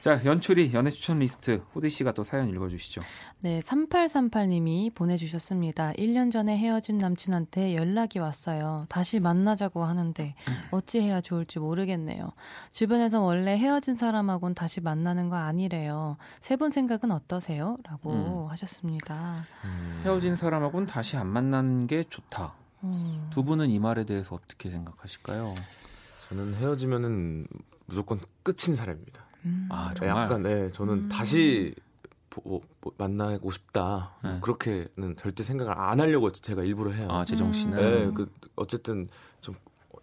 자, 연출이 연애 추천 리스트 호디 씨가 또 사연 읽어주시죠. 네, 삼팔삼팔 님이 보내주셨습니다. 일 년 전에 헤어진 남친한테 연락이 왔어요. 다시 만나자고 하는데 어찌해야 좋을지 모르겠네요. 주변에서 원래 헤어진 사람하고는 다시 만나는 거 아니래요. 세 분 생각은 어떠세요? 라고 음. 하셨습니다. 음. 헤어진 사람하고는 다시 안 만나는 게 좋다. 음. 두 분은 이 말에 대해서 어떻게 생각하실까요? 저는 헤어지면은 무조건 끝인 사람입니다. 음. 아, 정말? 약간, 네, 저는 음. 다시 뭐, 뭐, 만나고 싶다. 네. 뭐 그렇게는 절대 생각을 안 하려고 제가 일부러 해요. 아, 제정신을? 음. 네, 그, 어쨌든 좀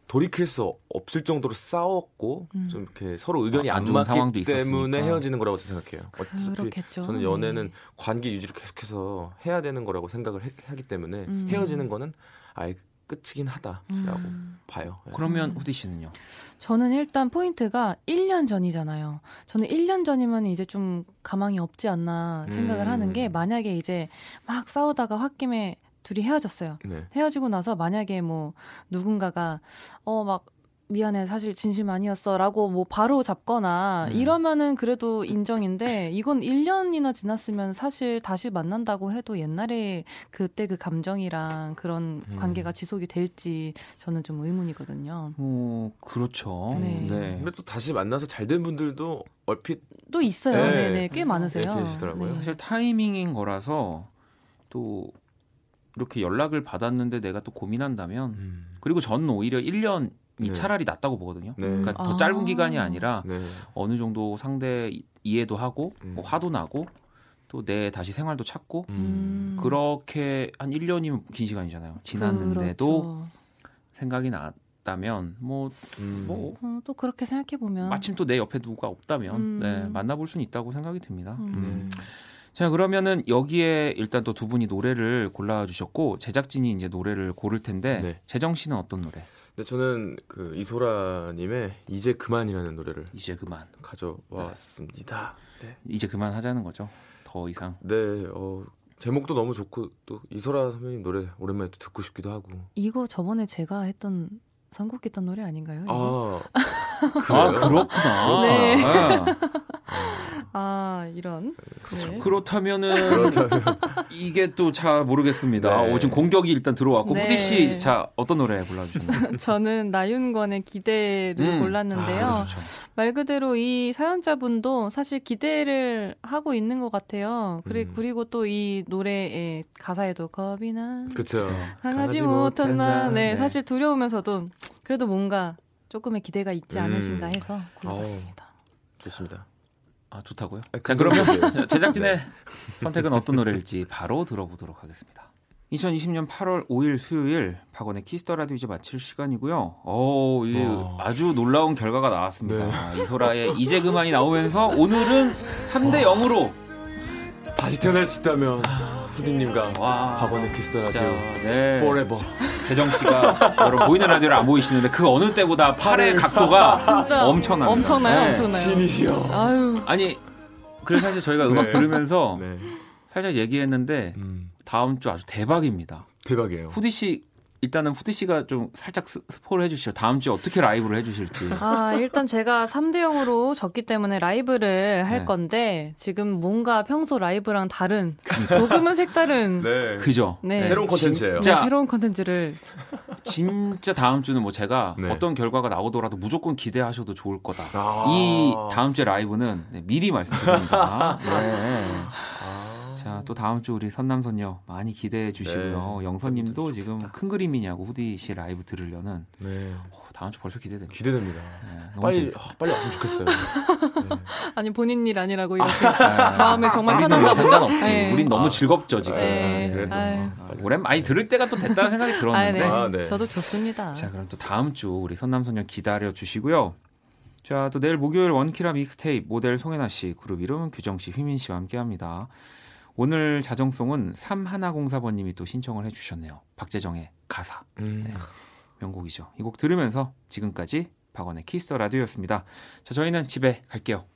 돌이킬 수 없을 정도로 싸웠고 음. 좀 이렇게 서로 의견이 아, 안, 안 맞기 때문에 헤어지는 거라고 생각해요. 그렇겠죠. 저는 연애는 네. 관계 유지를 계속해서 해야 되는 거라고 생각을 해, 하기 때문에 음. 헤어지는 거는 아예 끝이긴 하다라고 음. 봐요. 그러면 후디 씨는요? 저는 일단 포인트가 일 년 전이잖아요. 저는 일 년 전이면 이제 좀 가망이 없지 않나 생각을 음. 하는 게 만약에 이제 막 싸우다가 홧김에 둘이 헤어졌어요. 네. 헤어지고 나서 만약에 뭐 누군가가 어 막 미안해 사실 진심 아니었어라고 뭐 바로 잡거나 음. 이러면은 그래도 인정인데 이건 일 년이나 지났으면 사실 다시 만난다고 해도 옛날에 그때 그 감정이랑 그런 음. 관계가 지속이 될지 저는 좀 의문이거든요. 어, 그렇죠. 네. 네. 근데 또 다시 만나서 잘된 분들도 얼핏 또 있어요. 네. 네네 꽤 많으세요. 네, 계시더라고요. 네. 사실 타이밍인 거라서 또. 이렇게 연락을 받았는데 내가 또 고민한다면 음. 그리고 저는 오히려 일 년이 네. 차라리 낫다고 보거든요. 네. 그러니까 더 아. 짧은 기간이 아니라 네. 어느 정도 상대 이해도 하고 음. 뭐 화도 나고 또 내 다시 생활도 찾고 음. 그렇게 한 일 년이면 긴 시간이잖아요. 지났는데도 그렇죠. 생각이 났다면 뭐, 음. 뭐 어, 또 그렇게 생각해보면 마침 또 내 옆에 누가 없다면 음. 네, 만나볼 수는 있다고 생각이 듭니다. 음. 음. 자, 그러면은 여기에 일단 또 두 분이 노래를 골라주셨고 제작진이 이제 노래를 고를 텐데 네. 재정 씨는 어떤 노래? 네, 저는 그 이소라님의 이제 그만이라는 노래를 이제 그만 가져왔습니다. 네. 네. 이제 그만 하자는 거죠. 더 이상. 네, 어, 제목도 너무 좋고 또 이소라 선배님 노래 오랜만에 또 듣고 싶기도 하고. 이거 저번에 제가 했던 선곡했던 노래 아닌가요? 아, 아 그렇구나. 네. 네. 아 이런 네. 그렇다면은 이게 또 잘 모르겠습니다. 네. 오, 지금 공격이 일단 들어왔고 네. 후디 씨, 자 어떤 노래 골라주시나요? 저는 나윤권의 기대를 음. 골랐는데요. 아, 말 그대로 이 사연자분도 사실 기대를 하고 있는 것 같아요. 그리고, 음. 그리고 또 이 노래의 가사에도 겁이 나 그쵸. 강하지 못한 나 네, 네. 사실 두려우면서도 그래도 뭔가 조금의 기대가 있지 음. 않으신가 해서 골라봤습니다. 오, 좋습니다. 아, 좋다고요? 자, 그러면 제작진의 네. 선택은 어떤 노래일지 바로 들어보도록 하겠습니다. 이천이십 년 팔월 오일 수요일 박원의 키스더라디오 이제 마칠 시간이고요. 오, 이 아주 놀라운 결과가 나왔습니다. 네. 이소라의 이제 그만이 나오면서 오늘은 삼 대 영으로 다시 태어날 수 있다면 후디님과 와, 박원의 키스더라디오 네. forever 재정씨가 여러분 보이는 라디오를 안 보이시는데 그 어느 때보다 팔의 각도가 엄청납니다. 엄청나요? 네. 엄청나요? 신이시여. 아유. 아니 그래서 사실 저희가 네. 음악 들으면서 네. 살짝 얘기했는데 음. 다음 주 아주 대박입니다. 대박이에요. 후디씨 일단은 후디씨가 좀 살짝 스포를 해주시죠. 다음 주에 어떻게 라이브를 해주실지. 아, 일단 제가 삼 대 영으로 졌기 때문에 라이브를 할 네. 건데 지금 뭔가 평소 라이브랑 다른 조금은 색다른 네. 그죠. 네. 네. 새로운 콘텐츠예요. 네, 새로운 콘텐츠를 진짜 다음 주는 뭐 제가 네. 어떤 결과가 나오더라도 무조건 기대하셔도 좋을 거다. 아~ 이 다음 주에 라이브는 네, 미리 말씀드립니다. 네. 자, 또 다음 주 우리 선남선녀 많이 기대해 주시고요. 네, 영선님도 지금 큰 그림이냐고 후디 씨 라이브 들으려는 네. 오, 다음 주 벌써 기대됩니다. 기대됩니다. 네, 빨리 아, 빨리 왔으면 좋겠어요. 네. 아니 본인 일 아니라고 이렇게 아, 마음에 정말 편한가 보죠. 네. 우린 너무 아, 즐겁죠 지금. 네. 네. 아, 오랜만에 많이 들을 때가 또 됐다는 생각이 들었는데. 아, 네. 아, 네. 저도 좋습니다. 자, 그럼 또 다음 주 우리 선남선녀 기다려 주시고요. 자, 또 내일 목요일 원키라 믹스테이프 모델 송혜나 씨, 그룹 이름 규정 씨, 휘민 씨와 함께합니다. 오늘 자정송은 삼일공사번님이 또 신청을 해주셨네요. 박재정의 가사. 음. 네, 명곡이죠. 이 곡 들으면서 지금까지 박원의 키스 더 라디오였습니다. 자, 저희는 집에 갈게요.